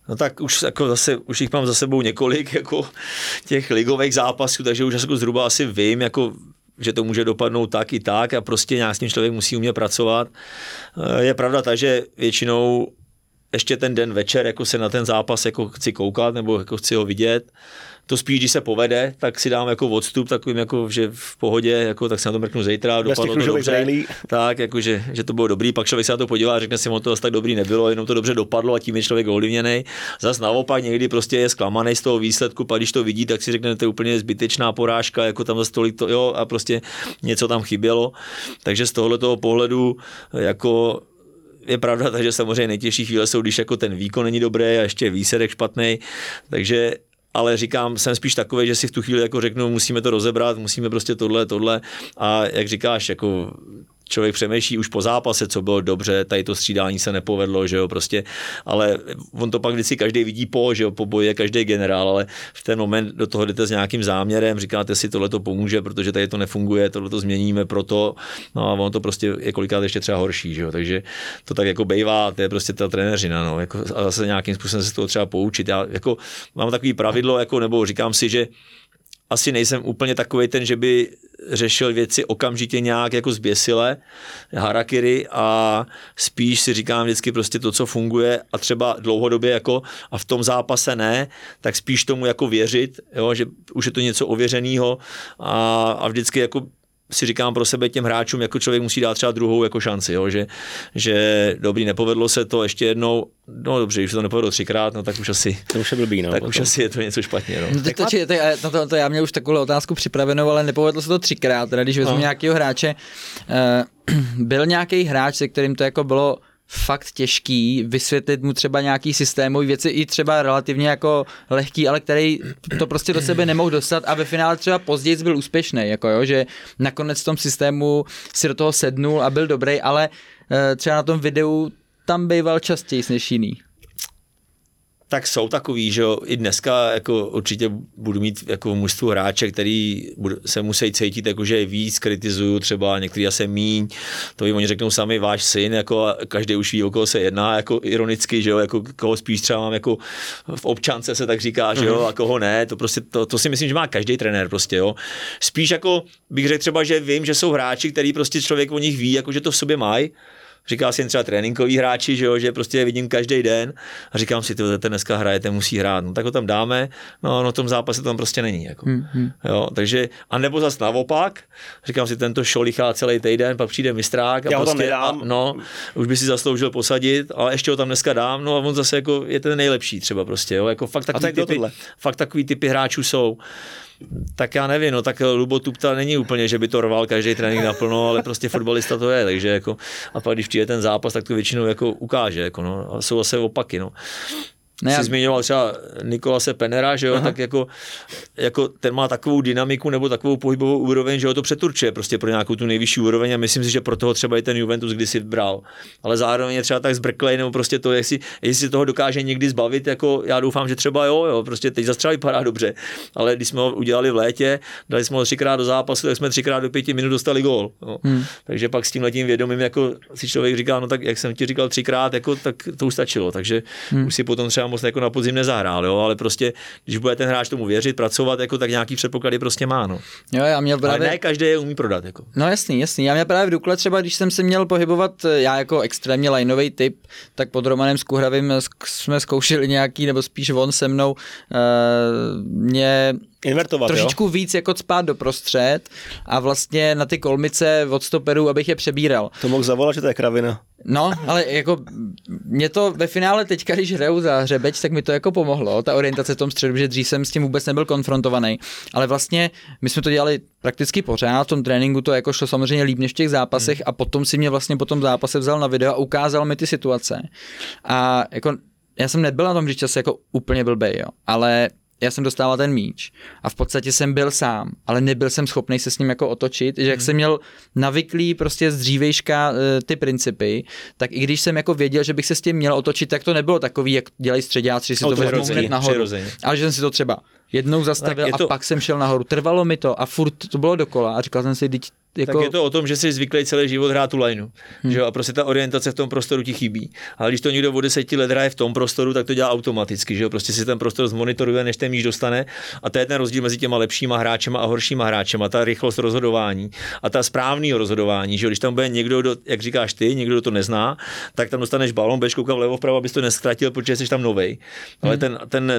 No tak už, jako zase, už jich mám za sebou několik jako těch ligových zápasů, takže už jako zhruba asi vím, jako že to může dopadnout tak i tak a prostě nějak s tím člověk musí umět pracovat. Je pravda ta, že většinou ještě ten den večer jako se na ten zápas jako chci koukat nebo jako chci ho vidět. To spíš, když se povede, tak si dám jako odstup takovým, jako, že v pohodě, jako, tak se na to mrknu zítra, dopadlo to dobře, tak, jako, že to bylo dobrý, pak člověk se na to podívá a řekne si, on to asi tak dobrý nebylo, jenom to dobře dopadlo a tím je člověk ovlivněný. Zas naopak někdy prostě je zklamaný z toho výsledku, pak když to vidí, tak si řekne, to je úplně zbytečná porážka, jako tam zase tolik to, jo, a prostě něco tam chybělo. Takže z tohoto pohledu jako je pravda, takže samozřejmě nejtěžší chvíle jsou, když jako ten výkon není dobrý a ještě výsledek špatný. Takže ale říkám, jsem spíš takový, že si v tu chvíli jako řeknu, musíme to rozebrat, musíme prostě tohle a jak říkáš, jako člověk přemýšlí už po zápase, co bylo dobře, tady to střídání se nepovedlo, že jo, prostě, ale on to pak vždycky každý vidí že jo, po boji je každý generál, ale v ten moment do toho jdete s nějakým záměrem, říkáte si, tohle to pomůže, protože tady to nefunguje, tohle to změníme proto, no a ono to prostě je kolikrát ještě třeba horší, že jo, takže to tak jako bejvá, to je prostě ta trenéřina, no, jako, a zase nějakým způsobem se toho třeba poučit, já jako mám takový pravidlo, jako, nebo říkám si, že asi nejsem úplně takovej ten, že by řešil věci okamžitě nějak jako zběsile, harakiri a spíš si říkám vždycky prostě to, co funguje a třeba dlouhodobě jako a v tom zápase ne, tak spíš tomu jako věřit, jo, že už je to něco ověřenýho a vždycky jako si říkám pro sebe těm hráčům, jako člověk musí dát třeba druhou jako šanci, jo, že dobrý, nepovedlo se to ještě jednou, no dobře, už se to nepovedlo třikrát, no tak už asi, to už je blbý, no, tak potom. Už asi je to něco špatně. No. No, to já měl už takovou otázku připravenou, ale nepovedlo se to třikrát, teda když vezmu nějakého hráče, byl nějaký hráč, se kterým to jako bylo fakt těžký, vysvětlit mu třeba nějaký systémový věci, i třeba relativně jako lehký, ale který to prostě do sebe nemohl dostat a ve finále třeba později byl úspěšný, jako jo, že nakonec v tom systému si do toho sednul a byl dobrý, ale třeba na tom videu tam býval častěji než jiný. Tak jsou takový, že jo, i dneska jako určitě budu mít jako mužstvu hráče, který se musí cítit, jako, že je víc, kritizuju třeba, některý asi míň, to jim oni řeknou sami váš syn, jako a každý už ví, o koho se jedná, jako ironicky, že jo, jako koho spíš třeba mám jako v občance se tak říká, že jo, a koho ne, to prostě, to si myslím, že má každý trenér prostě, jo. Spíš jako bych řekl třeba, že vím, že jsou hráči, který prostě člověk o nich ví, jako že to v sobě mají. Říká si jen třeba tréninkoví hráči, že jo, že prostě je vidím každý den a říkám si, ten dneska hraje, ten musí hrát, no tak ho tam dáme, no na tom zápase tam prostě není, jako. Jo, takže, a nebo zas naopak, říkám si, tento šolichá celý týden, pak přijde mistrák a já prostě, ho tam nedám. A, no, už by si zasloužil posadit, ale ještě ho tam dneska dám, no a on zase jako je ten nejlepší třeba prostě, jo, jako fakt takový typy hráčů jsou. Tak já nevím, no tak Lubo Tupta není úplně, že by to rval každý trénink naplno, ale prostě fotbalista to je, takže jako a pak když přijde ten zápas, tak to většinou jako ukáže, jako no, a jsou zase opaky, no. Jsi zmiňoval třeba Nikolase Penera, že jo, tak jako ten má takovou dynamiku nebo takovou pohybovou úroveň, že ho to přeturčuje prostě pro nějakou tu nejvyšší úroveň a myslím si, že pro toho třeba i ten Juventus kdysi bral. Ale zároveň je třeba tak zbrklej nebo prostě to, jestli toho dokáže někdy zbavit, jako já doufám, že třeba jo, prostě teď zastřelí padá dobře, ale když jsme ho udělali v létě, dali jsme ho třikrát do zápasu, tak jsme třikrát do 5 minut dostali gól. No. Takže pak s tímhletím vědomím jako si člověk říká, no tak jak jsem ti říkal třikrát, jako tak to už stačilo, takže už si potom třeba moc jako na podzim nezahrál, jo, ale prostě, když bude ten hráč tomu věřit, pracovat, jako, tak nějaký předpoklady prostě má, no. Jo, já měl právě... Ale ne každý je umí prodat, jako. No jasný, já měl právě v Dukle třeba, když jsem se měl pohybovat, já jako extrémně lineový typ, tak pod Romanem Skuhravým jsme zkoušeli nějaký, nebo spíš on se mnou, mě... Invertovat, trošičku jo? Víc jako cpát do prostřed a vlastně na ty kolmice od stoperů, abych je přebíral. To mohl zavolat, že to je kravina. No, ale jako mě to ve finále teďka, když hraju za Hřebeč, tak mi to jako pomohlo, ta orientace v tom středu, že dřív jsem s tím vůbec nebyl konfrontovaný. Ale vlastně my jsme to dělali prakticky pořád, v tom tréninku to jako šlo samozřejmě líp než v těch zápasech a potom si mě vlastně po tom zápase vzal na video a ukázal mi ty situace. A jako já jsem nebyl na tom vždyčase jako úplně blbej, jo, ale já jsem dostával ten míč a v podstatě jsem byl sám, ale nebyl jsem schopný se s ním jako otočit, že jak jsem měl navyklý prostě z dřívejška ty principy, tak i když jsem jako věděl, že bych se s tím měl otočit, tak to nebylo takový, jak dělají středáci, si to vezmou hned nahoru, ale že jsem si to třeba jednou zastavil a pak jsem šel nahoru. Trvalo mi to a furt to bylo dokola a říkal jsem si, Jako... Tak je to o tom, že jsi zvyklý celý život hrát tu lineu. Že? A prostě ta orientace v tom prostoru ti chybí. Ale když to někdo od 10 let hraje v tom prostoru, tak to dělá automaticky. Že? Prostě si ten prostor zmonitoruje, než ten míč dostane. A to je ten rozdíl mezi těma lepšíma hráčema a horšíma hráčema. Ta rychlost rozhodování a ta správný rozhodování. Že? Když tam bude někdo, jak říkáš ty, někdo kdo to nezná, tak tam dostaneš balón, budeš koukat vlevo vpravo, abys to neztratil, protože jsi tam novej. Ale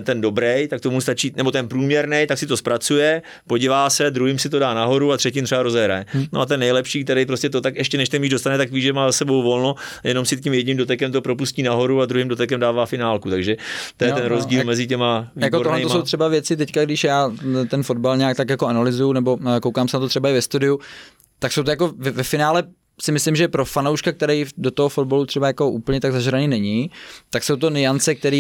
ten dobrý, tak tomu stačí, nebo ten průměrný, tak si to zpracuje, podívá se, druhým si to dá nahoru a třetím třeba rozehraje. No a ten nejlepší, který prostě to tak ještě než ten míč dostane, tak ví, že má za sebou volno, jenom si tím jedním dotekem to propustí nahoru a druhým dotekem dává finálku. Takže to je ten rozdíl mezi těma výbornýma. Jako tohle to jsou třeba věci teďka, když já ten fotbal nějak tak jako analyzuju nebo koukám se na to třeba i ve studiu, tak jsou to jako ve finále si myslím, že pro fanouška, který do toho fotbalu třeba jako úplně tak zažraný není, tak jsou to nuance, které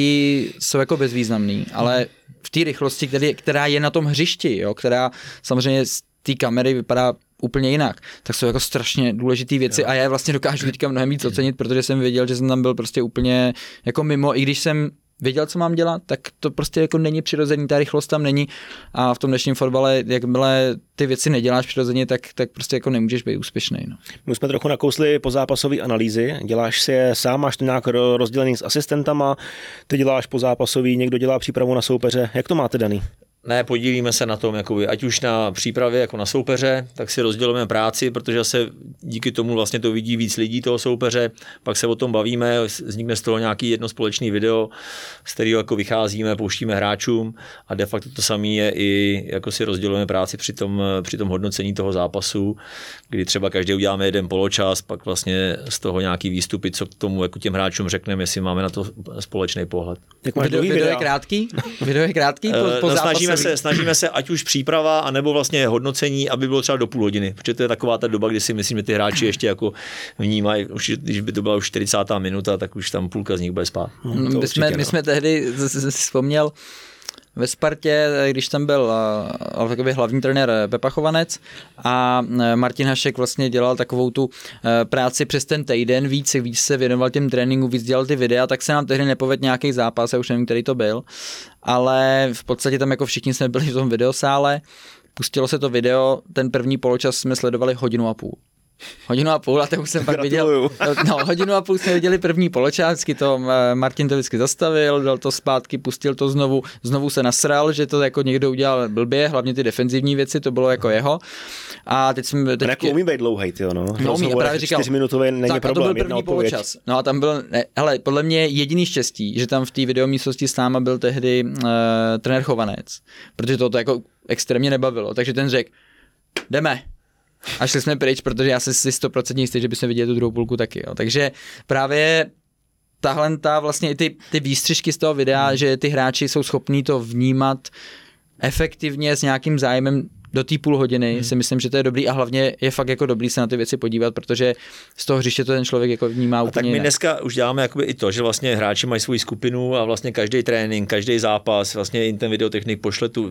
jsou jako bezvýznamné, ale v té rychlosti, která je na tom hřišti, jo, která samozřejmě z té kamery vypadá úplně jinak, tak jsou jako strašně důležité věci a já je vlastně dokážu teďka mnohem víc ocenit, protože jsem věděl, že jsem tam byl prostě úplně jako mimo, i když jsem věděl, co mám dělat, tak to prostě jako není přirozený, ta rychlost tam není a v tom dnešním fotbale, jakmile ty věci neděláš přirozeně, tak prostě jako nemůžeš být úspěšný. No. My jsme trochu nakousli pozápasové analýzy, děláš si je sám, máš to nějak rozdělený s asistentama, ty děláš pozápasový, někdo dělá přípravu na soupeře, jak to máte daný? Ne, podílíme se na tom, jakoby, ať už na přípravě jako na soupeře, tak si rozdělujeme práci, protože se díky tomu vlastně to vidí víc lidí toho soupeře, pak se o tom bavíme, vznikne z toho nějaký jedno společný video, z kterého jako vycházíme, pouštíme hráčům a de facto to samé je i, jako si rozdělujeme práci při tom hodnocení toho zápasu, kdy třeba každý uděláme jeden poločas, pak vlastně z toho nějaký výstupy, co k tomu jako těm hráčům řekneme, jestli máme na to společný pohled. Video je krátký po zápasu. Snažíme se, ať už příprava, anebo vlastně hodnocení, aby bylo třeba do půl hodiny, protože to je taková ta doba, kdy si myslím, že ty hráči ještě jako vnímají, už, když by to byla už 40. minuta, tak už tam půlka z nich bude spát. My jsme tehdy, vzpomněl, ve Spartě, když tam byl takový hlavní trenér Pepa Chovanec a Martin Hašek vlastně dělal takovou tu práci přes ten týden, víc se věnoval těm tréninku, víc dělal ty videa, tak se nám tehdy nepovedl nějaký zápas, já už nevím, který to byl, ale v podstatě tam jako všichni jsme byli v tom videosále, pustilo se to video, ten první poločas jsme sledovali hodinu a půl a to už jsem pak viděl. No, hodinu a půl jsme viděli první poločas, to Martin to vždycky zastavil, dal to zpátky, pustil to znovu se nasral, že to jako někdo udělal blbě, hlavně ty defenzivní věci, to bylo jako jeho. A teď jsme... Teď umí být dlouhej, tyjo, no. No umí, právě říkal. 4-minutové není tak, problém, to byl první poločas. No a tam byl, hele, podle mě jediný štěstí, že tam v té videomístnosti s náma byl tehdy trenér Chovanec, protože to jako extrémně nebavilo, takže ten řekl, jdeme. A šli jsme pryč, protože já jsem si 100% jistý, že bychom viděli tu druhou půlku taky. Jo. Takže právě tahle vlastně i ty výstřižky z toho videa, že ty hráči jsou schopní to vnímat efektivně s nějakým zájmem do té půl hodiny, si myslím, že to je dobrý a hlavně je fakt jako dobrý se na ty věci podívat, protože z toho hřiště to ten člověk jako vnímá a úplně. Tak my dneska už děláme jakoby i to, že vlastně hráči mají svou skupinu a vlastně každý trénink, každý zápas, vlastně jim ten videotechnik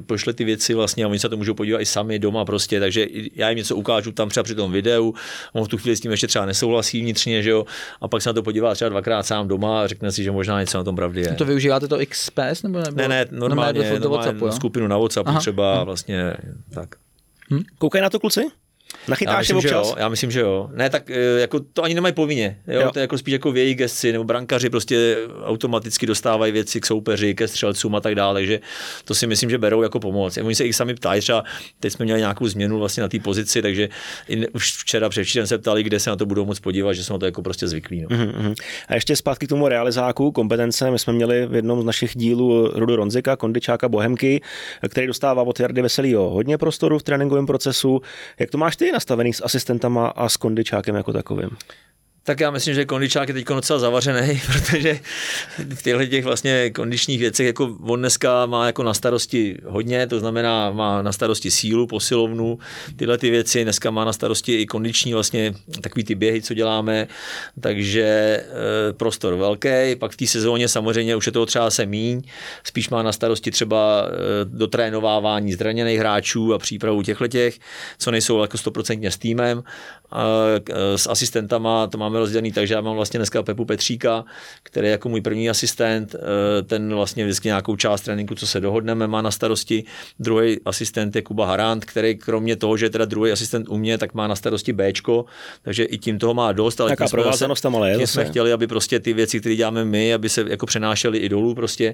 pošle ty věci vlastně a oni se to můžou podívat i sami doma prostě, takže já jim něco ukážu tam třeba při tom videu, on v tu chvíli s tím ještě třeba nesouhlasí vnitřně, že jo, a pak se na to podívá třeba dvakrát sám doma a řekne si, že možná něco na tom pravdy je. To využíváte to XPS nebo ne, normálně do skupinu na WhatsAppu třeba vlastně tak. Koukají na to kluci? Nachytáš se občas? Jo, já myslím, že jo. Ne, tak jako to ani nemají povinně. Jo? To je jako spíš jako v jejich gesci, nebo brankaři prostě automaticky dostávají věci k soupeři, ke střelcům a tak dále, takže to si myslím, že berou jako pomoc. Oni se i sami ptají, třeba teď jsme měli nějakou změnu vlastně na té pozici, takže už včera především se ptali, kde se na to budou moc podívat, že jsme na to jako prostě zvyklí. No. A ještě zpátky k tomu realizáku, kompetence, my jsme měli v jednom z našich dílů Rudu Ronzika, kondičáka Bohemky, který dostává od Jardy Veselýho hodně prostoru v tréninkovém procesu. Jak to máš ty nastavený s asistentama a s kondičákem jako takovým? Tak já myslím, že kondičák je teď docela zavařený, protože v těch vlastně kondičních věcech jako on dneska má jako na starosti hodně, to znamená má na starosti sílu, posilovnu, tyhle ty věci, dneska má na starosti i kondiční vlastně takový ty běhy, co děláme, takže prostor velký, pak v té sezóně samozřejmě už je toho třeba se míň, spíš má na starosti třeba dotrénovávání zraněných hráčů a přípravu těchto, co nejsou jako 100% s týmem, s asistentama to má máme rozdělený, takže já mám vlastně dneska Pepu Petříka, který je jako můj první asistent, ten vlastně vždycky nějakou část tréninku, co se dohodneme, má na starosti. Druhý asistent je Kuba Harant, který kromě toho, že je teda druhý asistent u mě, tak má na starosti Bčko, takže i tím toho má dost, ale tím jsme chtěli, aby prostě ty věci, které děláme my, aby se jako přenášely i dolů prostě.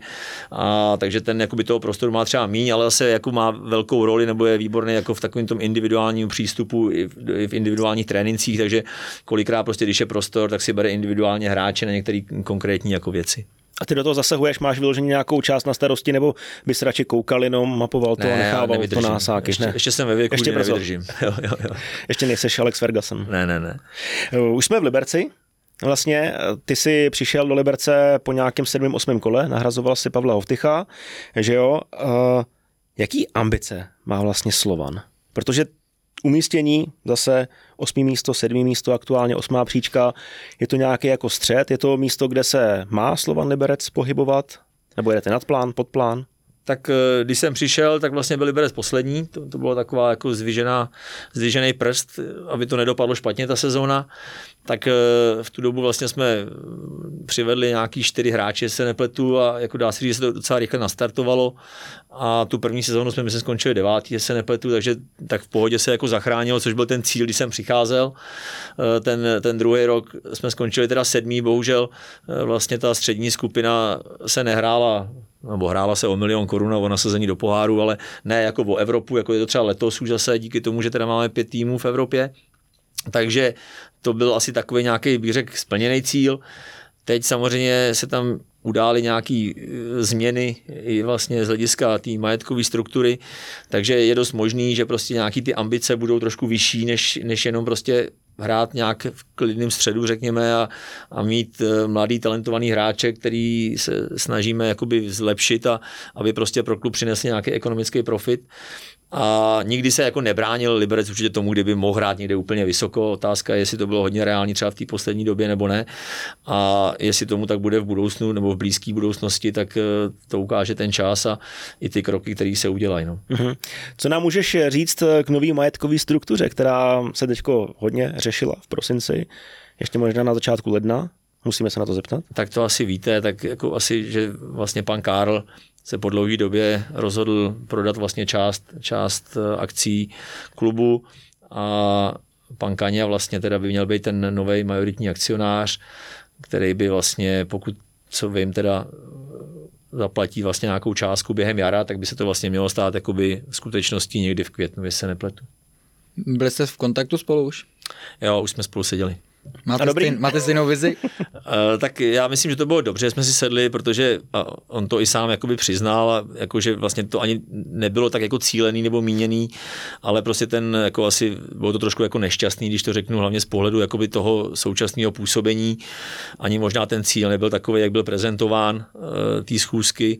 A takže ten jakoby toho prostoru má třeba míň, ale zase jako má velkou roli nebo je výborný jako v takovém tom individuálním přístupu i v individuálních trénincích, takže kolikrát prostě, když je prostor, tak si bere individuálně hráče na některé konkrétní jako věci. A ty do toho zasahuješ, máš vyloženě nějakou část na starosti, nebo bys radši koukal jenom, mapoval to a nechával to na sáky? Ještě jsem ve věku, ještě nevydržím. Jo. Ještě nejseš Alex Ferguson. Ne. Už jsme v Liberci. Vlastně ty si přišel do Liberce po nějakém 7. 8. kole, nahrazoval si Pavla Hovtycha, že jo. Jaký ambice má vlastně Slovan? Protože umístění zase 8. místo, 7. místo, aktuálně 8. příčka, je to nějaký jako střed, je to místo, kde se má Slovan Liberec pohybovat? Nebo jedete nad plán, pod plán? Tak když jsem přišel, tak vlastně byl Liberec poslední, to bylo taková jako zdvižený prst, aby to nedopadlo špatně ta sezóna, tak v tu dobu vlastně jsme přivedli nějaký 4 hráče, se nepletu, a jako dá se říct, že se to docela rychle nastartovalo a tu první sezónu jsme myslím skončili 9, se nepletu, takže tak v pohodě se jako zachránilo, což byl ten cíl, když jsem přicházel. Ten druhý rok jsme skončili teda 7, bohužel vlastně ta střední skupina se nehrála, nebo hrála se o £1 milion o nasazení do poháru, ale ne jako o Evropu, jako je to třeba letos už zase, díky tomu, že teda máme 5 týmů v Evropě. Takže to byl asi takový nějaký, bych řekl, splněný cíl. Teď samozřejmě se tam udály nějaké změny i vlastně z hlediska té majetkové struktury, takže je dost možný, že prostě nějaké ty ambice budou trošku vyšší, než jenom prostě hrát nějak v klidném středu, řekněme, a mít mladý, talentovaný hráče, který se snažíme jakoby zlepšit a aby prostě pro klub přinesl nějaký ekonomický profit. A nikdy se jako nebránil Liberec určitě tomu, kdyby mohl hrát někde úplně vysoko. Otázka je, jestli to bylo hodně reálně třeba v té poslední době nebo ne. A jestli tomu tak bude v budoucnu nebo v blízké budoucnosti, tak to ukáže ten čas a i ty kroky, které se udělají. No. Co nám můžeš říct k nový majetkové struktuře, která se teďko hodně řešila v prosinci, ještě možná na začátku ledna? Musíme se na to zeptat. Tak to asi víte, tak jako asi, že vlastně pan Karl se po dlouhé době rozhodl prodat vlastně část akcí klubu a pan Kaňa vlastně teda by měl být ten nový majoritní akcionář, který by vlastně, pokud co vím, teda zaplatí vlastně nějakou částku během jara, tak by se to vlastně mělo stát jakoby skutečností někdy v květnu, jestli se nepletu. Byli jste v kontaktu spolu už? Jo, už jsme spolu seděli. Máte stejnou vizi? Tak já myslím, že to bylo dobře, že jsme si sedli, protože on to i sám jakoby přiznal, jakože vlastně to ani nebylo tak jako cílený nebo míněný, ale prostě ten jako asi bylo to trošku jako nešťastný, když to řeknu, hlavně z pohledu jakoby toho současného působení. Ani možná ten cíl nebyl takový, jak byl prezentován té schůzky,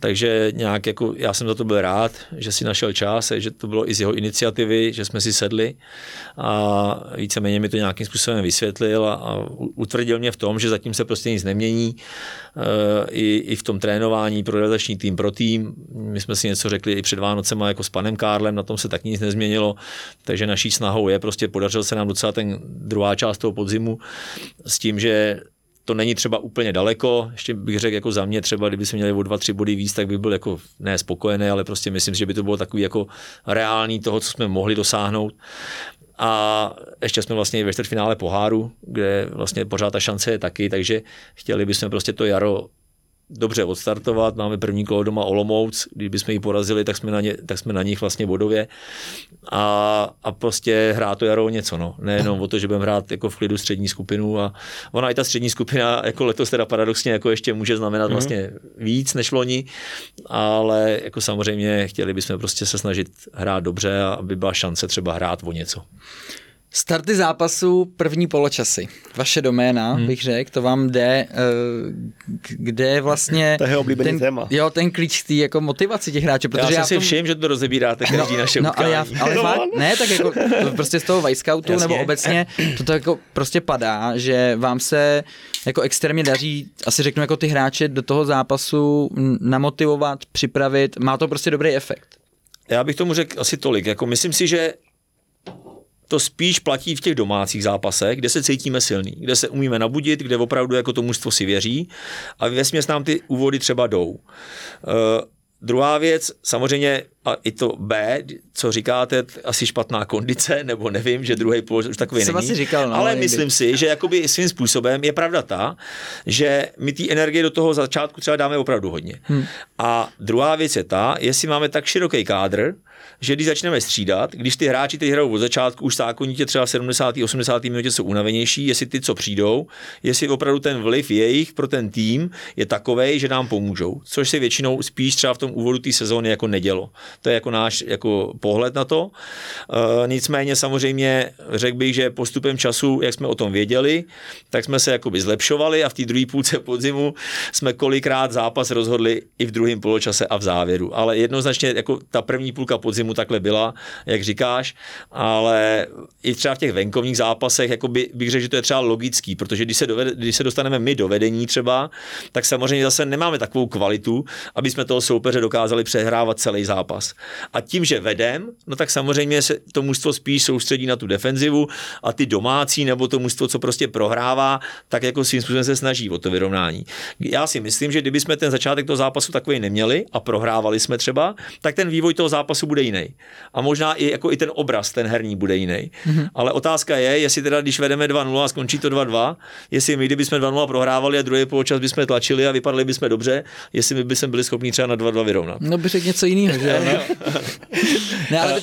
takže nějak jako já jsem za to byl rád, že si našel čas, že to bylo i z jeho iniciativy, že jsme si sedli a víceméně mi to nějakým způsobem vysvětlil a utvrdil mě v tom, že zatím se prostě nic nemění. I v tom trénování pro realizační tým pro tým. My jsme si něco řekli i před Vánocema jako s panem Karlem, na tom se tak nic nezměnilo. Takže naší snahou je prostě podařil se nám docela ten druhá část toho podzimu s tím, že to není třeba úplně daleko, ještě bych řekl jako za mě třeba, kdyby jsme měli o 2-3 body víc, tak bych byl jako ne spokojený, ale prostě myslím si, že by to bylo takový jako reálný toho, co jsme mohli dosáhnout. A ještě jsme vlastně ve čtvrtfinále poháru, kde vlastně pořád ta šance je taky, takže chtěli bychom prostě to jaro dobře odstartovat. Máme první kolo doma Olomouc, kdybychom ji porazili, tak jsme na nich vlastně bodově. A prostě hrát to jaro něco, no. Nejenom o to, že budeme hrát jako v klidu střední skupinu a ona i ta střední skupina jako letos teda paradoxně jako ještě může znamenat vlastně víc než loni, ale jako samozřejmě chtěli bychom prostě se snažit hrát dobře a aby byla šance třeba hrát o něco. Starty zápasů, první poločasy. Vaše doména, bych řekl, to vám jde, kde vlastně... To je oblíbený téma. Jo, ten klíč k té jako motivaci těch hráčů. Protože já si všim, že to rozebíráte každý naše utkání. Ale tak jako prostě z toho Wyscoutu nebo obecně to jako prostě padá, že vám se jako extrémně daří, asi řeknu jako ty hráče do toho zápasu namotivovat, připravit. Má to prostě dobrý efekt. Já bych tomu řekl asi tolik. Jako myslím si, že To spíš platí v těch domácích zápasech, kde se cítíme silný, kde se umíme nabudit, kde opravdu jako to mužstvo si věří a vesměs nám ty úvody třeba jdou. Druhá věc, samozřejmě a i to B, co říkáte, asi špatná kondice, nebo nevím, že druhý položil už takový jsem není, říkal, no, ale nejde. Myslím si, že jakoby svým způsobem je pravda ta, že my té energie do toho začátku třeba dáme opravdu hodně. A druhá věc je ta, jestli máme tak široký kádr, že když začneme střídat, když ty hráči, kteří hrajou od začátku, už zákonitě třeba 70. 80. minutě jsou unavenější, jestli ty, co přijdou, jestli opravdu ten vliv jejich pro ten tým je takovej, že nám pomůžou, což se většinou spíš třeba v tom úvodu té sezóny jako nedělo. To je jako náš jako pohled na to. Nicméně samozřejmě řekl bych, že postupem času, jak jsme o tom věděli, tak jsme se jakoby zlepšovali a v té druhé půlce podzimu jsme kolikrát zápas rozhodli i v druhém poločase a v závěru. Ale jednoznačně jako ta první půlka podzimu takhle byla, jak říkáš, ale i třeba v těch venkovních zápasech jakoby bych řekl, že to je třeba logický, protože když se dostaneme my do vedení třeba, tak samozřejmě zase nemáme takovou kvalitu, aby jsme toho soupeře dokázali přehrávat celý zápas. A tím, že vedem, no tak samozřejmě se to mužstvo spíš soustředí na tu defenzivu a ty domácí nebo to mužstvo, co prostě prohrává, tak jako svým způsobem se snaží o to vyrovnání. Já si myslím, že kdyby jsme ten začátek toho zápasu takový neměli a prohrávali jsme třeba, tak ten vývoj toho zápasu bude jiný. A možná i jako i ten obraz, ten herní bude jiný. Ale otázka je, jestli teda když vedeme 2-0 a skončí to 2-2, jestli my kdyby jsme 2-0 prohrávali a druhý poločas bychom tlačili a vypadali bychom dobře, jestli my bychom byli schopni třeba na 2-2 vyrovnat. No by řekl něco jiného, že? Ne, ale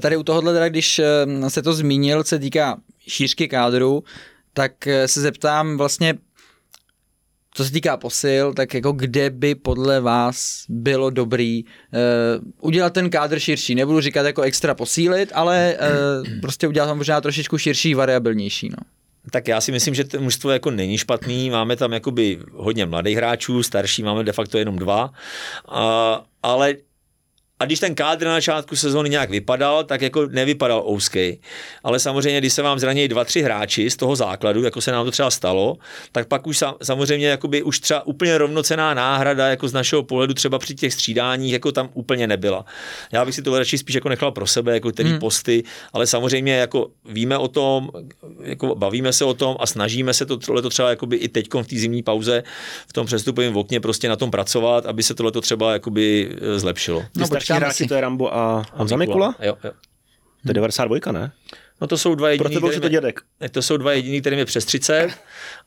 tady u tohohle, teda, když se to zmínil, se týká šířky kádru, tak se zeptám vlastně, co se týká posil, tak jako kde by podle vás bylo dobrý udělat ten kádr širší. Nebudu říkat jako extra posílit, ale prostě udělat ho možná trošičku širší, variabilnější, no. Tak já si myslím, že to mužstvo jako není špatný, máme tam jakoby hodně mladých hráčů, starší máme de facto jenom 2, ale když ten kádr na začátku sezóny nějak vypadal, tak jako nevypadal ouskej. Ale samozřejmě, když se vám zranějí 2-3 hráči z toho základu, jako se nám to třeba stalo, tak pak už samozřejmě jakoby už třeba úplně rovnocenná náhrada jako z našeho pohledu třeba při těch střídáních jako tam úplně nebyla. Já bych si to radši spíš jako nechal pro sebe, jako tedy posty, ale samozřejmě jako víme o tom, jako bavíme se o tom a snažíme se tohle třeba jakoby i teďkom v té zimní pauze v tom přestupovém okně prostě na tom pracovat, aby se tohle třeba jakoby zlepšilo. No, hráči, to je Rambo a Honza Mikula? Jo. To je 92, ne? No to jsou dva jediní, kterým je přes 30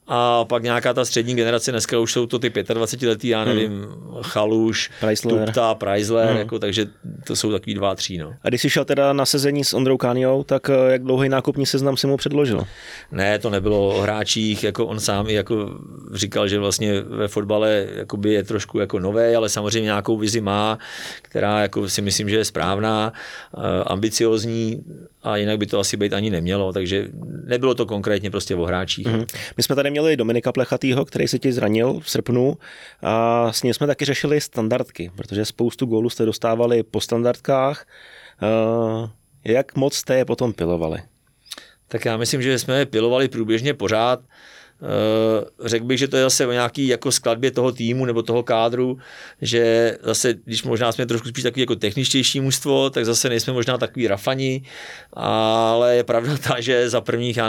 a pak nějaká ta střední generace, dneska už jsou to ty 25letí, já nevím, Haluš, Tupta, Preisler, jako, takže to jsou takový 2-3. No. A když jsi šel teda na sezení s Ondrou Kániou, tak jak dlouhý nákupní seznam si mu předložil? Ne, to nebylo o hráčích, jako on sám jako říkal, že vlastně ve fotbale je trošku jako novej, ale samozřejmě nějakou vizi má, která jako si myslím, že je správná, ambiciozní a jinak by to asi být ani nemělo, takže nebylo to konkrétně prostě o hráčích. My jsme tady měli Dominika Plechatýho, který se ti zranil v srpnu a s ním jsme taky řešili standardky, protože spoustu gólů jste dostávali po standardkách. Jak moc jste je potom pilovali? Tak já myslím, že jsme je pilovali průběžně pořád. Řekl bych, že to je zase o nějaký jako skladbě toho týmu nebo toho kádru, že zase, když možná jsme trošku spíš takový jako techničtější mužstvo, tak zase nejsme možná takový rafani, ale je pravda ta, že za prvních,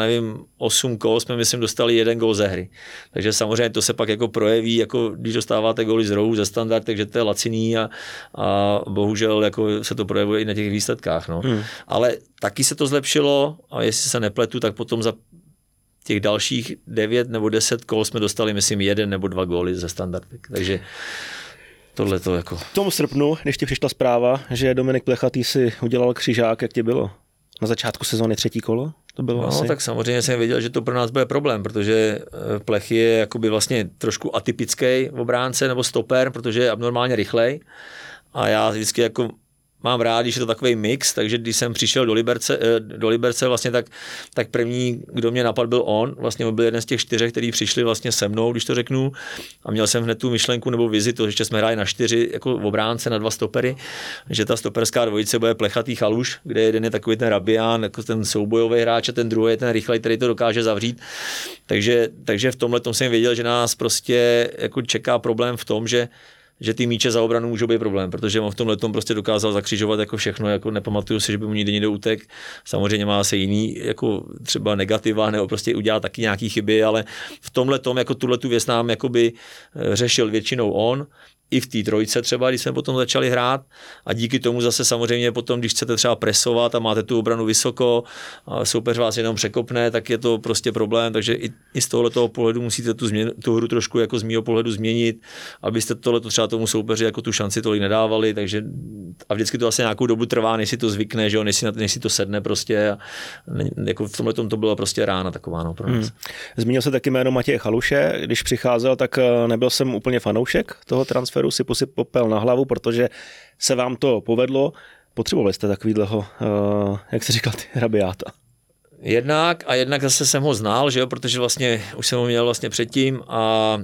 8 kol jsme myslím dostali 1 gól ze hry. Takže samozřejmě to se pak jako projeví, jako když dostáváte góly z rohu, ze standard, takže to je laciný a bohužel jako se to projevuje i na těch výsledkách. No. Ale taky se to zlepšilo a jestli se nepletu, tak potom za těch dalších 9 nebo 10 kol jsme dostali, myslím, 1 nebo 2 góly ze standardy. Takže tohle to jako... V tom srpnu, když ti přišla zpráva, že Dominik Plechatý si udělal křižák, jak ti bylo? Na začátku sezóny 3. kolo? To bylo asi. Tak samozřejmě jsem věděl, že to pro nás bude problém, protože Plechy je jakoby vlastně trošku atypický obránce nebo stoper, protože je abnormálně rychlej. A já vždycky jako... Mám rád, že je to takový mix, takže když jsem přišel do Liberce vlastně tak první, kdo mě napadl, byl on. Vlastně byl jeden z těch 4, který přišli vlastně se mnou, když to řeknu. A měl jsem hned tu myšlenku nebo vizi, to ještě jsme hráli na 4 jako obránce, na 2 stopery, že ta stoperská dvojice bude Plechatý Haluš, kde jeden je takový ten rabián, jako ten soubojový hráč a ten druhý je ten rychlej, který to dokáže zavřít. Takže v tomhle tom jsem věděl, že nás prostě jako čeká problém v tom, že že ty míče za obranu můžou být problém, protože on v tom letom prostě dokázal zakřižovat jako všechno, jako nepamatuju si, že by mu nikdy někdo utek. Samozřejmě má se jiný jako třeba negativa, nebo prostě udělal taky nějaký chyby, ale v tom letom jako tuhle tu věc nám jakoby řešil většinou on. I v té trojce třeba, když jsme potom začali hrát, a díky tomu zase samozřejmě potom, když chcete třeba presovat a máte tu obranu vysoko a soupeř vás jenom překopne, tak je to prostě problém, takže i z tohoto pohledu musíte tu hru trošku jako z mýho pohledu změnit, abyste tohleto třeba tomu soupeři jako tu šanci tolik nedávali, takže a vždycky to asi nějakou dobu trvá, než si to zvykne, že jo, než si to sedne prostě a jako v tomhletom to byla prostě rána taková, no, pro nás. Zmínil se taky jméno Matěje Haluše, když přicházel, tak nebyl jsem úplně fanoušek toho transferu. Si posyp popel na hlavu, protože se vám to povedlo. Potřebovali jste takovýhleho, jak jsi říkal, ty rabiáta. Jednak zase jsem ho znal, že jo, protože vlastně už jsem ho měl vlastně předtím a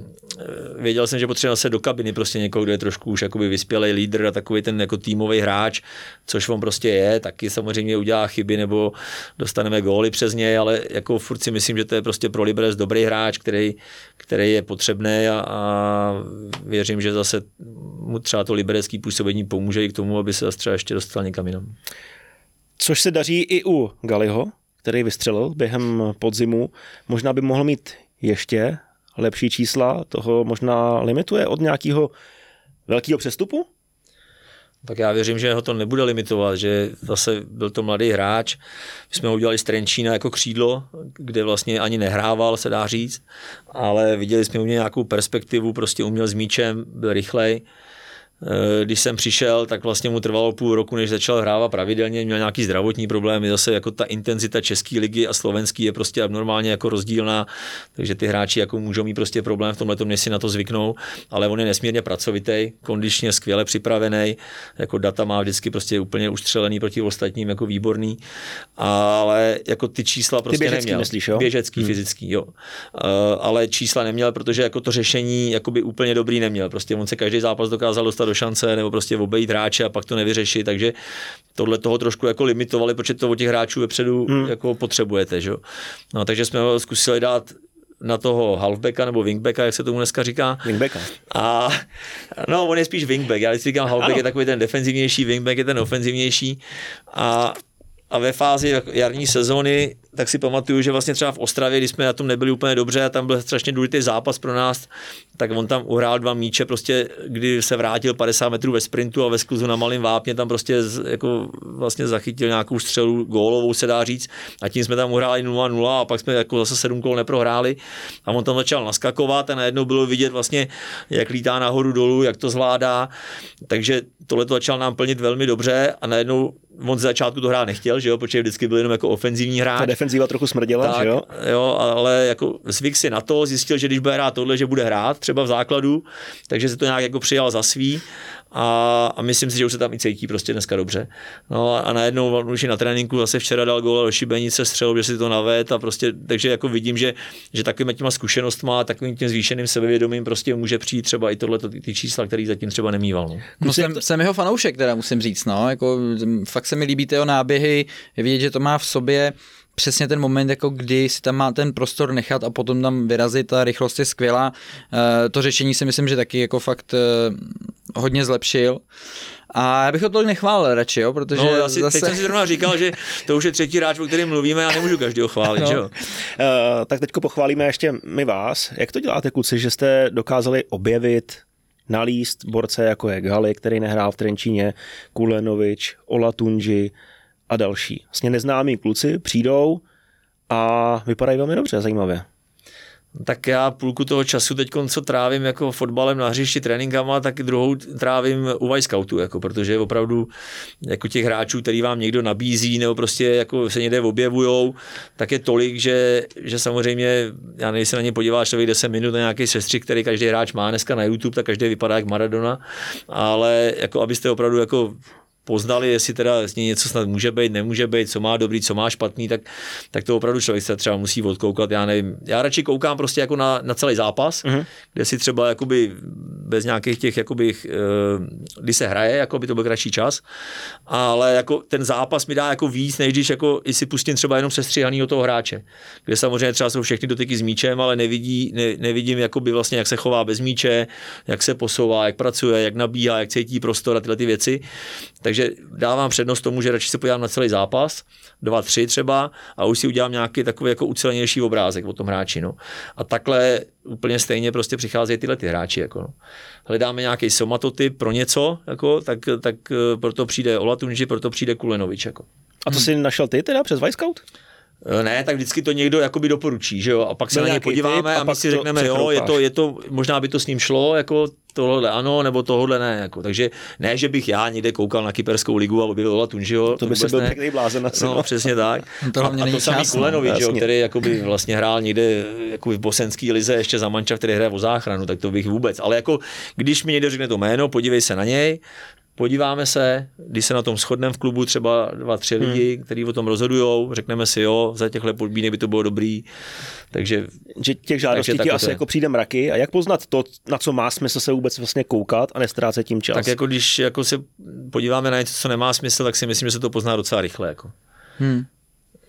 věděl jsem, že potřeboval se do kabiny prostě někoho, kdo je trošku už jakoby vyspělej lídr a takový ten jako týmový hráč, což on prostě je, taky samozřejmě udělá chyby nebo dostaneme góly přes něj, ale jako furt si myslím, že to je prostě pro Liberec dobrý hráč, který je potřebný a věřím, že zase mu třeba to liberecký působení pomůže i k tomu, aby se zase třeba ještě dostal někam jinam. Což se daří i u Galiho, který vystřelil během podzimu. Možná by mohl mít ještě lepší čísla, toho možná limituje od nějakého velkého přestupu? Tak já věřím, že ho to nebude limitovat, že zase byl to mladý hráč. My jsme ho udělali z Trenčína jako křídlo, kde vlastně ani nehrával, se dá říct, ale viděli jsme u něj nějakou perspektivu, prostě uměl s míčem, byl rychlej. Když jsem přišel, tak vlastně mu trvalo půl roku, než začal hrávat pravidelně, měl nějaký zdravotní problémy, zase jako ta intenzita české ligy a slovenský je prostě abnormálně jako rozdílná, takže ty hráči jako můžou mít prostě problém v tomhletom, než si na to zvyknou, ale on je nesmírně pracovitý, kondičně skvěle připravený, jako data má vždycky prostě úplně ustřelený proti ostatním, jako výborný, ale jako ty čísla prostě ty neměl. Myslíš, jo? Běžecký, fyzický, jo. Ale čísla neměl, protože jako to řešení jakoby úplně dobrý neměl, prostě on se každý zápas dokázal dostat do šance nebo prostě obejít hráče a pak to nevyřešit, takže tohle toho trošku jako limitovali, protože to od těch hráčů vepředu jako potřebujete, že? No, takže jsme ho zkusili dát na toho halfbacka nebo wingbacka, jak se tomu dneska říká. Wingbacka. A no, on je spíš wingback, já si říkám halfback, ano. Je takový ten defenzivnější, wingback je ten ofenzivnější a ve fázi jarní sezóny, tak si pamatuju, že vlastně třeba v Ostravě, když jsme na tom nebyli úplně dobře a tam byl strašně důležitý zápas pro nás, tak on tam uhrál 2 míče, prostě, kdy se vrátil 50 metrů ve sprintu a ve skluzu na malém vápně tam prostě jako vlastně zachytil nějakou střelu gólovou, se dá říct, a tím jsme tam uhráli 0-0 a pak jsme jako zase 7 kol neprohráli a on tam začal naskakovat a najednou bylo vidět vlastně, jak lítá nahoru dolů, jak to zvládá, takže tohle to začal nám plnit velmi dobře a najednou on ze začátku to hrát nechtěl, že jo, protože vždycky byl jenom jako ofenzivní hráč. Ta defenzíva trochu smrděla, tak, že jo? Jo, ale jako zvyk si na to, zjistil, že když bude hrát tohle, že bude hrát třeba v základu, takže se to nějak jako přijal za svý a myslím si, že už se tam i cítí prostě dneska dobře. No a najednou už i na tréninku zase včera dal gól do šibenice, střelil, že si to navet a prostě, takže jako vidím, že takovýma těma zkušenostma, takovým tím zvýšeným sebevědomím prostě může přijít třeba i tohle ty čísla, který zatím třeba nemýval. No. No, jsem jeho fanoušek, teda musím říct, no, jako fakt se mi líbí ty jeho náběhy, je vidět, že to má v sobě přesně ten moment, jako kdy si tam má ten prostor nechat a potom tam vyrazit, ta rychlost je skvělá. To řešení si myslím, že taky jako fakt hodně zlepšil. A já bych ho tolik nechválil radši, jo, protože no, zase... Teď jsem si zrovna říkal, že to už je 3. hráč, o kterém mluvíme, já nemůžu každého chválit, no. Jo? Tak teďko pochválíme ještě my vás. Jak to děláte, kluci, že jste dokázali objevit, nalíst borce, jako je Gali, který nehrál v Trenčíně, Kulenovič, Olatunji a další. Vlastně neznámí kluci přijdou a vypadají velmi dobře, zajímavě. Tak já půlku toho času teď, co trávím jako fotbalem na hřišti, tréninkama, tak druhou trávím u Wyscoutu, jako, protože opravdu jako těch hráčů, který vám někdo nabízí nebo prostě jako se někde objevujou, tak je tolik, že samozřejmě, já nejsem na ně podíváš člověk 10 minut na nějaký sestřih, který každý hráč má dneska na YouTube, tak každý vypadá jak Maradona, ale jako abyste opravdu jako poznali, jestli teda něco snad může být, nemůže být, co má dobrý, co má špatný, tak to opravdu člověk se třeba musí odkoukat, já nevím. Já radši koukám prostě jako na celý zápas, kde si třeba jakoby bez nějakých těch, jakoby, kdy se hraje, jakoby to byl kratší čas, ale jako ten zápas mi dá jako víc, než když jako i si pustím třeba jenom sestříhanýho toho hráče, kde samozřejmě třeba jsou všechny dotyky s míčem, ale nevidím jakoby vlastně, jak se chová bez míče, jak se posouvá, jak pracuje, jak nabíhá, jak cítí prostor a tyhle ty věci. Takže dávám přednost tomu, že radši se podívám na celý zápas, 2-3 třeba, a už si udělám nějaký takový jako ucelenější obrázek o tom hráči. No. A takhle úplně stejně prostě přicházejí tyhle ty hráči. Jako, no. Hledáme nějaký somatotyp pro něco, jako, tak proto přijde Olatunji, proto přijde Kulenovič. Jako. A to jsi našel ty teda přes Wyscout? Ne, tak vždycky to někdo jakoby doporučí, že jo, a pak se na ně podíváme a my si řekneme, jo, je to, možná by to s ním šlo, jako tohle ano, nebo tohle ne, jako, takže ne, že bych já někde koukal na kyperskou ligu a objevil Olatunjiho, to by se byl pěkný blázen asi. No, přesně tak. A to samý Kulenovič, jo, který jakoby vlastně hrál někde jakoby v bosenský lize ještě za Manča, který hraje o záchranu, tak to bych vůbec, ale jako když mi někdo řekne to jméno, podívej se na něj, podíváme se, když se na tom shodneme v klubu třeba 2-3 lidi, kteří o tom rozhodujou, řekneme si jo, za těchhle podmínek by to bylo dobrý. Takže že těch žádostí ti asi jako přijde mraky a jak poznat to, na co má smysl se vůbec vlastně koukat a nestrácet tím čas? Tak jako když jako se podíváme na něco, co nemá smysl, tak si myslím, že se to pozná docela rychle. Jako.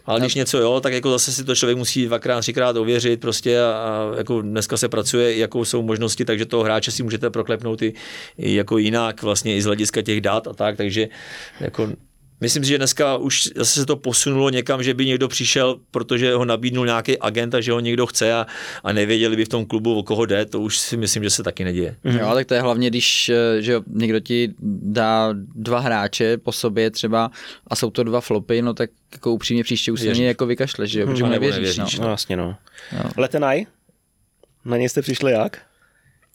Ale když něco jo, tak jako zase si to člověk musí 2x, 3x ověřit prostě a jako dneska se pracuje, jakou jsou možnosti, takže toho hráče si můžete proklepnout i jako jinak vlastně i z hlediska těch dat a tak, takže jako myslím si, že dneska už zase se to posunulo někam, že by někdo přišel, protože ho nabídnul nějaký agent a že ho někdo chce a nevěděli by v tom klubu, o koho jde, to už si myslím, že se taky neděje. Jo, tak to je hlavně, když že někdo ti dá 2 hráče po sobě třeba a jsou to 2 flopy, no tak jako upřímně příště už se mě jako vykašleš, že jo, protože mu nevěříš. No. Vlastně no. Jo. Letenaj, na něj jste přišli jak?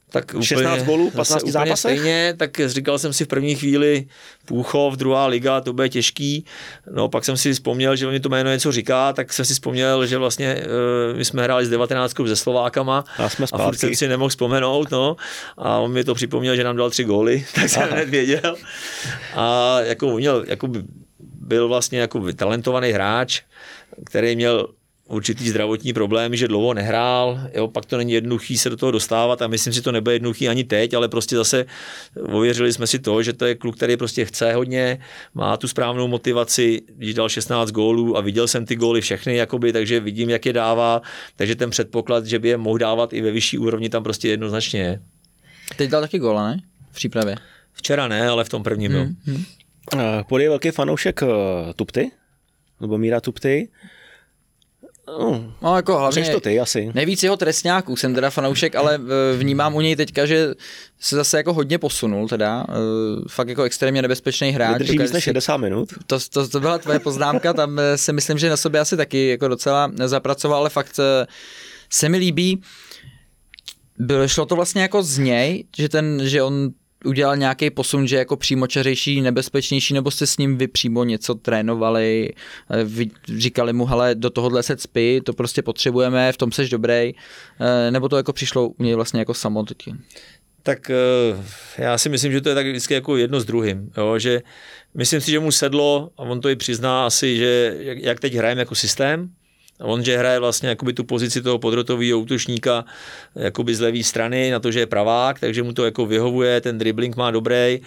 Tak úplně, 16 gólů, 15 zápasech? Stejně, tak říkal jsem si v první chvíli Půchov, 2. liga, to bude těžký. No pak jsem si vzpomněl, že mi to jméno něco říká, tak jsem si vzpomněl, že vlastně my jsme hráli s 19 se Slovákama a furt jsem si nemohl vzpomenout, no. A on mi to připomněl, že nám dal 3 góly, tak jsem hned věděl. A jako měl, jako byl vlastně jako talentovaný hráč, který měl určitý zdravotní problémy, že dlouho nehrál, jo, pak to není jednoduchý se do toho dostávat a myslím si, to nebude jednoduchý ani teď, ale prostě zase ověřili jsme si to, že to je kluk, který prostě chce hodně, má tu správnou motivaci, když dal 16 gólů a viděl jsem ty góly všechny, jakoby, takže vidím, jak je dává, takže ten předpoklad, že by je mohl dávat i ve vyšší úrovni, tam prostě jednoznačně je. Teď dal taky góla, ne? V přípravě. Včera ne, ale v tom prvním byl. Pod je velký fanoušek Tupty, Lubomíra Tupty. No, jako hlavně to ty, asi. Nejvíc jeho trestňáků jsem teda fanoušek, ale vnímám u něj teďka, že se zase jako hodně posunul teda, fakt jako extrémně nebezpečný hráč. Vydrží víc než 60 minut. To byla tvoje poznámka, tam se myslím, že na sobě asi taky jako docela zapracoval, ale fakt se mi líbí, šlo to vlastně jako z něj, že on udělal nějaký posun, že jako přímočařejší, nebezpečnější, nebo jste s ním vy přímo něco trénovali, říkali mu, hele, do tohohle se cpi, to prostě potřebujeme, v tom seš dobrý, nebo to jako přišlo u něj vlastně jako samotky? Tak já si myslím, že to je tak vždycky jako jedno s druhým, jo? Že myslím si, že mu sedlo, a on to i přizná asi, že jak teď hrajeme jako systém, on, že hraje vlastně jakoby tu pozici toho podrotového útočníka jakoby z levé strany na to, že je pravák, takže mu to jako vyhovuje, ten dribbling má dobrý,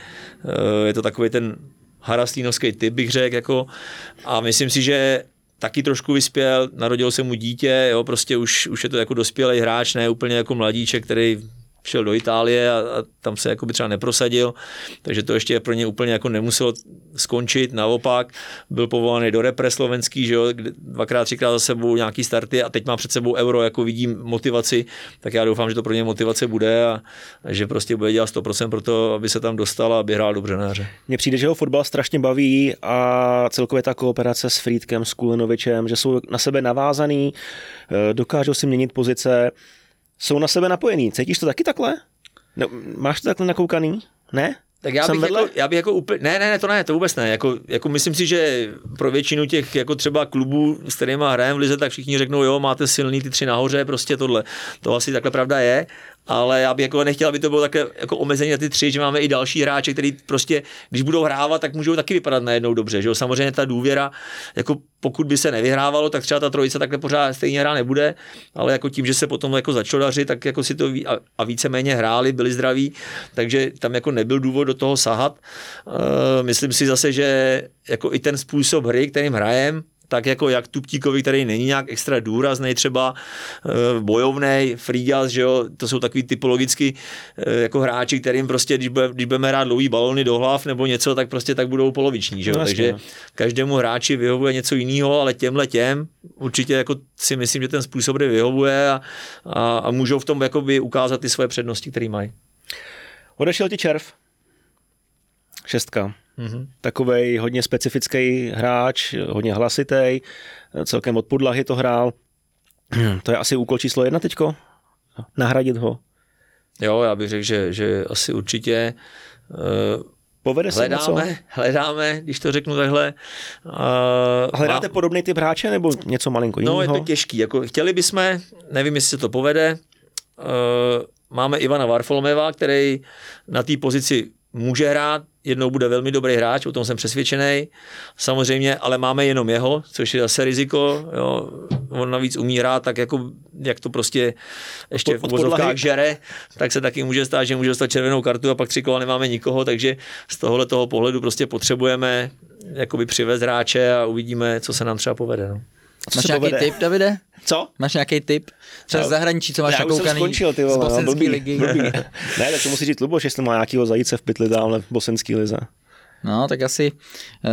je to takový ten harastínovský typ, bych řekl, jako, a myslím si, že taky trošku vyspěl, narodilo se mu dítě, jo, prostě už je to jako dospělý hráč, ne úplně jako mladíček, který šel do Itálie a tam se jakoby třeba neprosadil, takže to ještě pro ně úplně jako nemuselo skončit, naopak byl povolaný do repre slovenský, že jo, 2x, 3x za sebou nějaký starty a teď má před sebou Euro, jako vidím motivaci, tak já doufám, že to pro ně motivace bude a že prostě bude dělat 100% pro to, aby se tam dostal a aby hrál dobře na hře. Mně přijde, že ho fotbal strašně baví a celkově ta kooperace s Frýdkem, s Kulenovičem, že jsou na sebe navázaný, dokážou si měnit pozice, jsou na sebe napojení. Cítíš to taky takhle? No, máš to takhle nakoukaný? Ne? Tak já bych jako úplně... Ne, to vůbec ne. Jako myslím si, že pro většinu těch jako třeba klubů, s kterýma hrajem v lize, tak všichni řeknou, jo, máte silný ty 3 nahoře, prostě tohle. To asi takhle pravda je. ale já bych jako nechtěl, aby to bylo takhle jako omezené na ty tři, že máme i další hráče, který prostě, když budou hrávat, tak můžou taky vypadat najednou dobře, že jo? Samozřejmě ta důvěra, jako pokud by se nevyhrávalo, tak třeba ta trojice takhle pořád stejně hra nebude, ale jako tím, že se potom jako začalo dařit, tak jako si to a víceméně hráli, byli zdraví, takže tam jako nebyl důvod do toho sahat. Myslím si zase, že jako i ten způsob hry, kterým hrajem, tak jako jak Tuptíkovi, který není nějak extra důraznej, třeba bojovnej, Frýďas, že jo, to jsou takový typologicky jako hráči, kterým prostě, když budeme hrát dlouhý balony do hlav nebo něco, tak prostě tak budou poloviční, že jo, takže každému hráči vyhovuje něco jiného, ale těm určitě jako si myslím, že ten způsob hry vyhovuje a můžou v tom jakoby ukázat ty svoje přednosti, které mají. Odešel ti Červ? 6. Takovej hodně specifický hráč, hodně hlasitý, celkem od podlahy to hrál. To je asi úkol číslo 1 teďko? Nahradit ho? Jo, já bych řekl, že asi určitě povede se něco? Hledáme, když to řeknu takhle. Hledáte podobný typ hráče nebo něco malinko jiného? No, je to těžký. Jako, chtěli bychom, nevím, jestli se to povede. Máme Ivana Varfolmeva, který na té pozici může hrát, jednou bude velmi dobrý hráč, o tom jsem přesvědčený. Samozřejmě, ale máme jenom jeho, což je zase riziko. Jo. On navíc umí hrát tak, jako, jak to prostě ještě v uvozovkách žere, tak se taky může stát, že může dostat červenou kartu a pak 3 kola nemáme nikoho, takže z tohohle toho pohledu prostě potřebujeme jakoby přivez hráče a uvidíme, co se nám třeba povede. No. Máš nějaký tip, Davide? Co? Máš nějaký tip? Třeba z zahraničí, co máš nakoukaný z bosenský ligy. Ne, tak to musí říct Luboš, jestli má nějakýho zajíce v pytli dále v bosenský lize. No, tak asi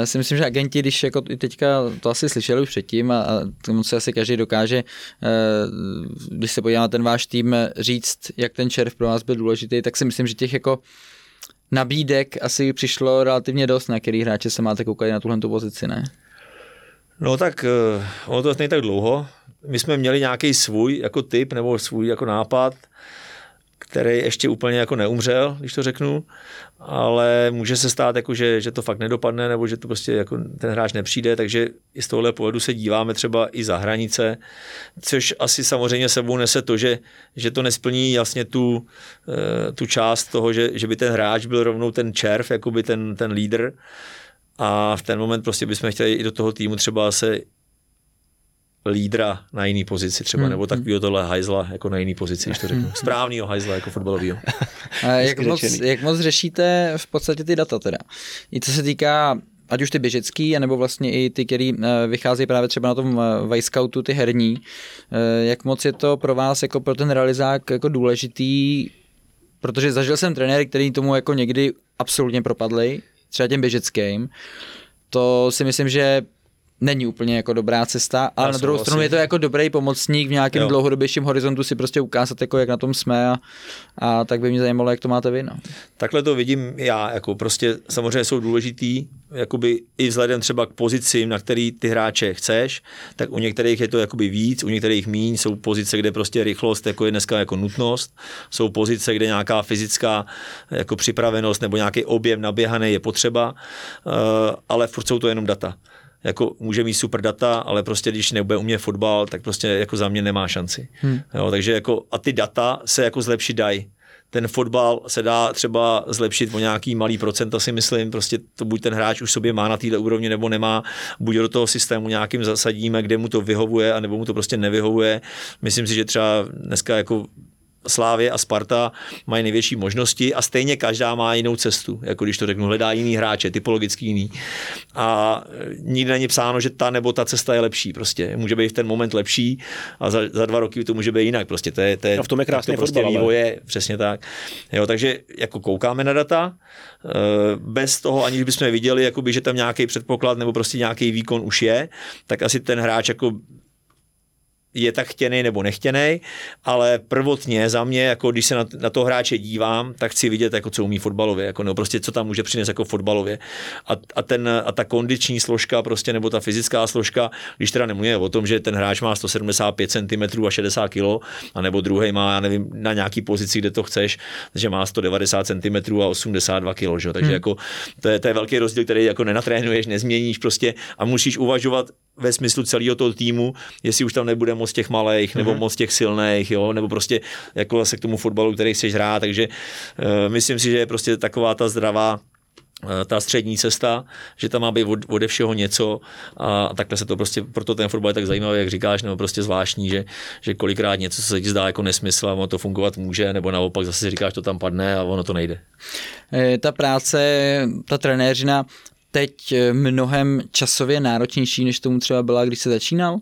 si myslím, že agenti, když jako teďka to asi slyšeli už předtím a tomu se asi každý dokáže, když se podívá na ten váš tým, říct, jak ten Červ pro vás byl důležitý, tak si myslím, že těch jako nabídek asi přišlo relativně dost, na který hráče se máte koukat na tuhlentu pozici, ne? No tak ono to není tak dlouho. My jsme měli nějaký svůj jako typ nebo svůj jako nápad, který ještě úplně jako neumřel, když to řeknu, ale může se stát, jako, že to fakt nedopadne nebo že to prostě jako ten hráč nepřijde, takže i z tohohle pohledu se díváme třeba i za hranice, což asi samozřejmě sebou nese to, že to nesplní jasně tu část toho, že by ten hráč byl rovnou ten Červ, jakoby ten lídr. A v ten moment prostě bychom chtěli i do toho týmu třeba se lídra na jiný pozici třeba, nebo takovýho tohle hajzla jako na jiný pozici, když to řeknu. Správnýho hajzla jako fotbalovýho. Jak moc řešíte v podstatě ty data teda? I co se týká, ať už ty běžecký, anebo vlastně i ty, který vycházejí právě třeba na tom Wyscoutu, ty herní, jak moc je to pro vás jako pro ten realizák jako důležitý, protože zažil jsem trenéry, který tomu jako někdy absolutně propadli, třeba těm běžeckým, to si myslím, že není úplně jako dobrá cesta, ale na druhou stranu je to jako dobrý pomocník v nějakém dlouhodobějším horizontu si prostě ukázat, jako jak na tom jsme a tak by mě zajímalo, jak to máte vy. No. Takhle to vidím já, jako prostě samozřejmě jsou důležitý, jakoby i vzhledem třeba k pozicím, na který ty hráče chceš, tak u některých je to jakoby víc, u některých míň, jsou pozice, kde prostě rychlost jako je dneska jako nutnost, jsou pozice, kde nějaká fyzická jako připravenost nebo nějaký objem naběhaný je potřeba, ale furt jsou to jenom data. Jako může mít super data, ale prostě když nebude umět fotbal, tak prostě jako za mě nemá šanci. Jo, takže jako a ty data se jako zlepšit dají. Ten fotbal se dá třeba zlepšit o nějaký malý procenta, si myslím, prostě to buď ten hráč už sobě má na této úrovni, nebo nemá, buď do toho systému nějakým zasadíme, kde mu to vyhovuje, anebo mu to prostě nevyhovuje. Myslím si, že třeba dneska jako Slávě a Sparta mají největší možnosti a stejně každá má jinou cestu, jako když to řeknu, hledá jiný hráče, typologicky jiný. A nikdy není psáno, že ta nebo ta cesta je lepší, prostě. Může být v ten moment lepší a za 2 roky to může být jinak, prostě. To je v tom je krásný to prostě fotbal, vývoje, přesně tak. Jo, takže jako koukáme na data, bez toho, aniž bychom viděli, jakoby, že tam nějaký předpoklad nebo prostě nějaký výkon už je, tak asi ten hráč jako je tak chtěnej nebo nechtěnej, ale prvotně za mě, jako když se na toho hráče dívám, tak chci vidět, jako co umí fotbalově, jako nebo prostě co tam může přinést jako fotbalově. A ta kondiční složka prostě, nebo ta fyzická složka, když teda nemluvíme o tom, že ten hráč má 175 cm a 60 kg, anebo druhý má, já nevím, na nějaký pozici, kde to chceš, že má 190 cm a 82 kg, že? Takže jako to je velký rozdíl, který jako nenatrénuješ, nezměníš prostě a musíš uvažovat ve smyslu celého toho týmu, jestli už tam nebude moc těch malých nebo moc těch silných, jo, nebo prostě jako se k tomu fotbalu, který chceš hrát, takže myslím si, že je prostě taková ta zdravá ta střední cesta, že tam má být ode všeho něco a takhle se to prostě, proto ten fotbal je tak zajímavý, jak říkáš, nebo prostě zvláštní, že kolikrát něco, co se ti zdá jako nesmysl, ono to fungovat může, nebo naopak zase říkáš, to tam padne a ono to nejde. Ta práce, ta trenéřina teď mnohem časově náročnější, než tomu třeba byla, když se začínal?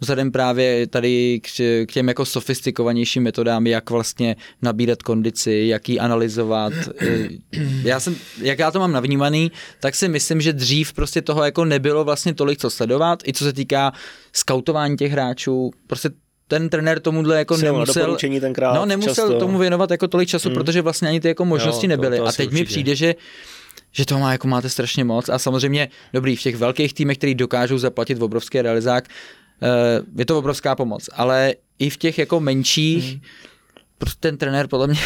Vzhledem právě tady k těm jako sofistikovanějším metodám, jak vlastně nabírat kondici, jak ji analyzovat. Jak já to mám navnímaný, tak si myslím, že dřív prostě toho jako nebylo vlastně tolik co sledovat, i co se týká skautování těch hráčů, prostě ten trenér tomuhle jako nemusel tomu věnovat jako tolik času, protože vlastně ani ty jako možnosti nebyly. A teď mi přijde, že toho má, jako máte strašně moc a samozřejmě dobrý, v těch velkých týmech, který dokážou zaplatit v obrovský realizák, je to obrovská pomoc, ale i v těch jako menších ten trenér podle mě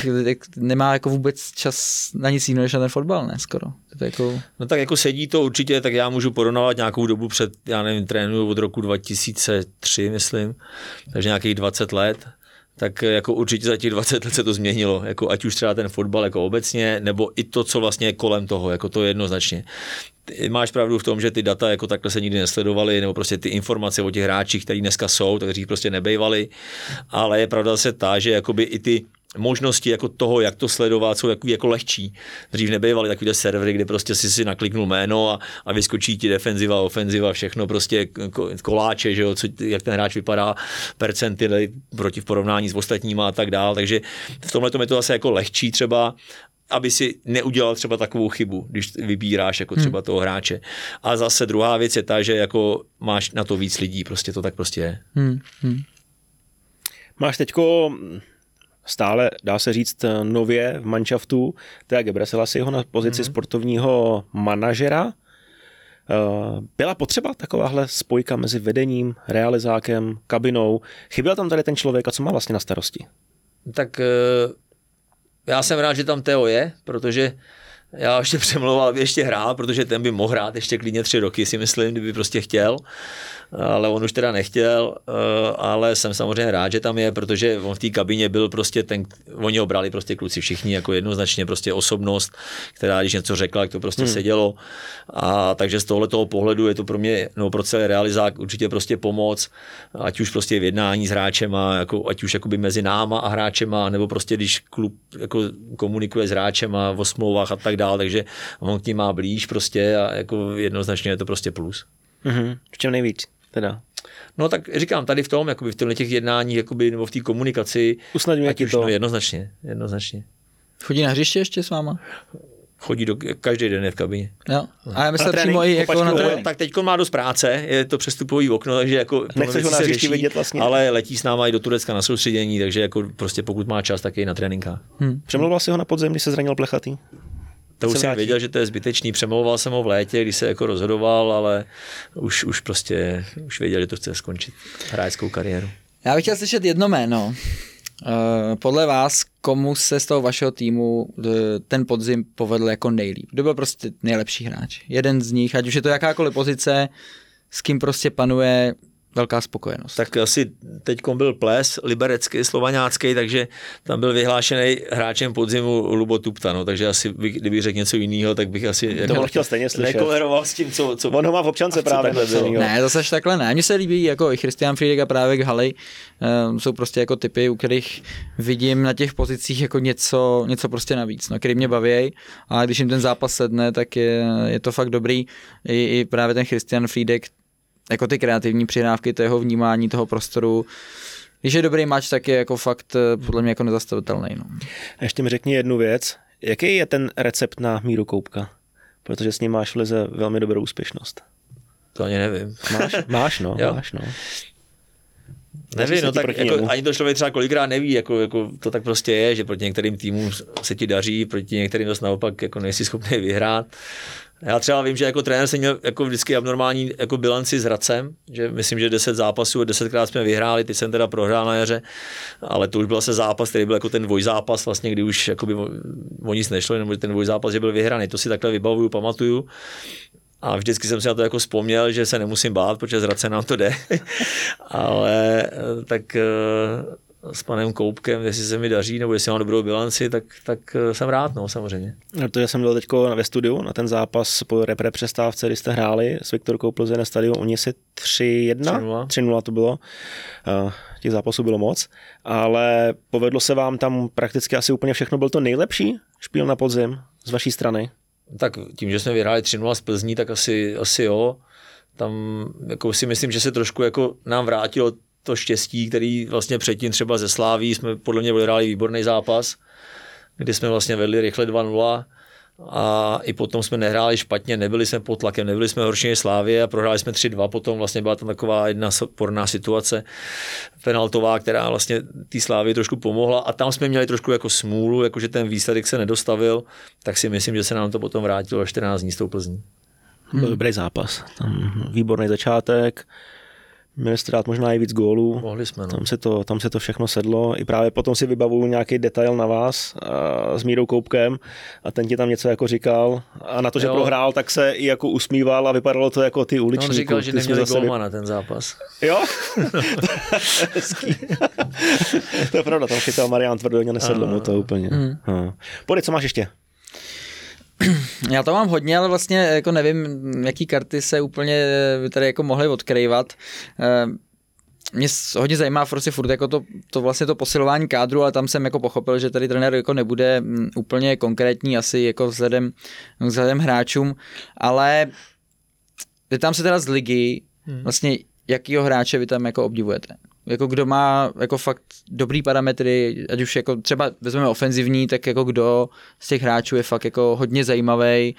nemá jako vůbec čas na nic jiného než na ten fotbal, ne, skoro. To jako... No tak jako sedí to určitě, tak já můžu porovnávat nějakou dobu před, já nevím, trénuju od roku 2003, myslím, takže nějakých 20 let. Tak jako určitě za těch 20 let se to změnilo, jako ať už třeba ten fotbal jako obecně, nebo i to, co vlastně je kolem toho, jako to je jednoznačně. Ty máš pravdu v tom, že ty data jako takhle se nikdy nesledovaly, nebo prostě ty informace o těch hráčích, který dneska jsou, takže prostě nebejvaly, ale je pravda zase ta, že jakoby i ty možnosti jako toho, jak to sledovat, jsou jako lehčí. Dřív nebývaly takové servery, kde prostě si nakliknul jméno a vyskočí ti defenziva, ofenziva, všechno prostě koláče, že jo, co, jak ten hráč vypadá, percentily proti v porovnání s ostatníma a tak dál. Takže v tomhletom je to zase jako lehčí třeba, aby si neudělal třeba takovou chybu, když vybíráš jako třeba toho hráče. A zase druhá věc je ta, že jako máš na to víc lidí, prostě to tak prostě je. Máš teďko stále, dá se říct, nově v manšaftu Tea Gebreselasieho na pozici sportovního manažera. Byla potřeba takováhle spojka mezi vedením, realizákem, kabinou? Chyběl tam tady ten člověk a co má vlastně na starosti? Tak já jsem rád, že tam Teo je, protože já ještě přemlouval, aby ještě hrál, protože ten by mohl hrát ještě klidně 3 roky, si myslím, kdyby prostě chtěl, ale on už teda nechtěl, ale jsem samozřejmě rád, že tam je, protože on v té kabině byl prostě ten, oni ho brali prostě kluci všichni, jako jednoznačně prostě osobnost, která když něco řekla, jak to prostě sedělo a takže z tohoto pohledu je to pro mě, no pro celý realizák určitě prostě pomoc, ať už prostě v jednání s hráčema, jako, ať už jakoby mezi náma a hráčema, nebo prostě když klub jako komunikuje s hráčema o smlouvách a tak dál, takže on k ní má blíž prostě a jako jednoznačně je to prostě plus. V čem nejvíc teda? No tak říkám, tady v tom, jakoby v těch jednáních, jakoby, nebo v té komunikaci. Usnadňuje ti to? No, jednoznačně. Chodí na hřiště ještě s váma? Chodí každý den je v kabině. Jo. A já myslím přímo i jako na trénink. Tak teďkon má dost práce, je to přestupový okno, takže jako nechceš ho na hřišti vidět vlastně. Ale letí s náma i do Turecka na soustředění, takže jako prostě pokud má čas, tak i na tréninkách. Přemlouval si ho na podzim, když se zranil Plechatý? To už jsem věděl, že to je zbytečný. Přemlouval jsem ho v létě, když se jako rozhodoval, ale už věděl, že to chce skončit hráčskou kariéru. Já bych chtěl slyšet jedno jméno. Podle vás, komu se z toho vašeho týmu ten podzim povedl jako nejlíp? Kdo byl prostě nejlepší hráč? Jeden z nich, ať už je to jakákoliv pozice, s kým prostě panuje velká spokojenost. Tak asi teďkom byl ples liberecký, slovaňácký, takže tam byl vyhlášený hráčem podzimu Lubo Tupta, no, takže asi kdybych řekl něco jiného, tak bych asi to chtěl stejně slyšet. Nekoleroval s tím, co on ho má v občance právě. Ne, zase takhle ne. Mně se líbí jako i Christian Friedrich a právě Halej. Jsou prostě jako typy, u kterých vidím na těch pozicích jako něco prostě navíc, no, který mě baví. A když jim ten zápas sedne, tak je to fakt dobrý. I právě ten Christian Friedrich, jako ty kreativní přihrávky, to jeho vnímání toho prostoru. Když je dobrý mač, tak je jako fakt podle mě jako nezastavitelný. No. A ještě mi řekni jednu věc. Jaký je ten recept na Míru Koubka? Protože s ním máš v lize velmi dobrou úspěšnost. To ani nevím. Máš. Nevím, no tak jako, ani to člověk třeba kolikrát neví, jako to tak prostě je, že proti některým týmům se ti daří, proti některým dost naopak jako nejsi schopný vyhrát. Já třeba vím, že jako trenér jsem měl jako vždycky abnormální jako bilanci s Hradcem, že myslím, že 10 zápasů, 10krát jsme vyhráli, teď jsem teda prohrál na jaře, ale to už byl se zápas, který byl jako ten dvojzápas vlastně, kdy už jakoby o nic nešlo, nebo ten dvojzápas, že byl vyhraný, to si takhle vybavuju, pamatuju. A vždycky jsem si na to jako vzpomněl, že se nemusím bát, protože z Hradce nám to jde. Ale tak s panem Koupkem, jestli se mi daří, nebo jestli mám dobrou bilanci, tak jsem rád, no, samozřejmě. To já jsem byl teď ve studiu na ten zápas po repre přestávce, kdy jste hráli s Viktorkou Plzeň na stadionu, oni si 3-1, 3-0 to bylo, těch zápasů bylo moc, ale povedlo se vám tam prakticky asi úplně všechno, byl to nejlepší špíl na podzim z vaší strany? Tak tím, že jsme vyhráli 3-0 z Plzní, tak asi jo. Tam jako si myslím, že se trošku jako nám vrátilo to štěstí, který vlastně předtím třeba ze Sláví jsme podle mě hráli výborný zápas, kdy jsme vlastně vedli rychle 2-0 a i potom jsme nehráli špatně, nebyli jsme pod tlakem, nebyli jsme horší než Slávie a prohráli jsme 3-2, potom vlastně byla tam taková jedna sporná situace penaltová, která vlastně té Slávii trošku pomohla a tam jsme měli trošku jako smůlu, jakože ten výsledek se nedostavil, tak si myslím, že se nám to potom vrátilo 14 dní s tou Plzní. Byl dobrý zápas, tam výborný začátek, měli jste dát možná i víc gólů. Mohli jsme, no. Tam se to všechno sedlo. I právě potom si vybavuju nějaký detail na vás s Mírou Koupkem a ten ti tam něco jako říkal a na to, že prohrál, tak se i jako usmíval a vypadalo to jako ty uličníků. On říkal, že neměli gólmana na ten zápas. Jo? To je pravda, tam chytal Marián Tvrdoň a nesedlo mu to úplně. Pojď, co máš ještě? Já to mám hodně, ale vlastně jako nevím, jaký karty se úplně tady jako mohly odkrývat. Mě hodně zajímá prostě furt jako to vlastně to posilování kádru, ale tam jsem jako pochopil, že tady trenér jako nebude úplně konkrétní asi jako vzhledem hráčům, ale tam se teda z ligy vlastně jakýho hráče vy tam jako obdivujete? Jako kdo má jako fakt dobrý parametry, ať už jako třeba vezmeme ofenzivní, tak jako kdo z těch hráčů je fakt jako hodně zajímavý.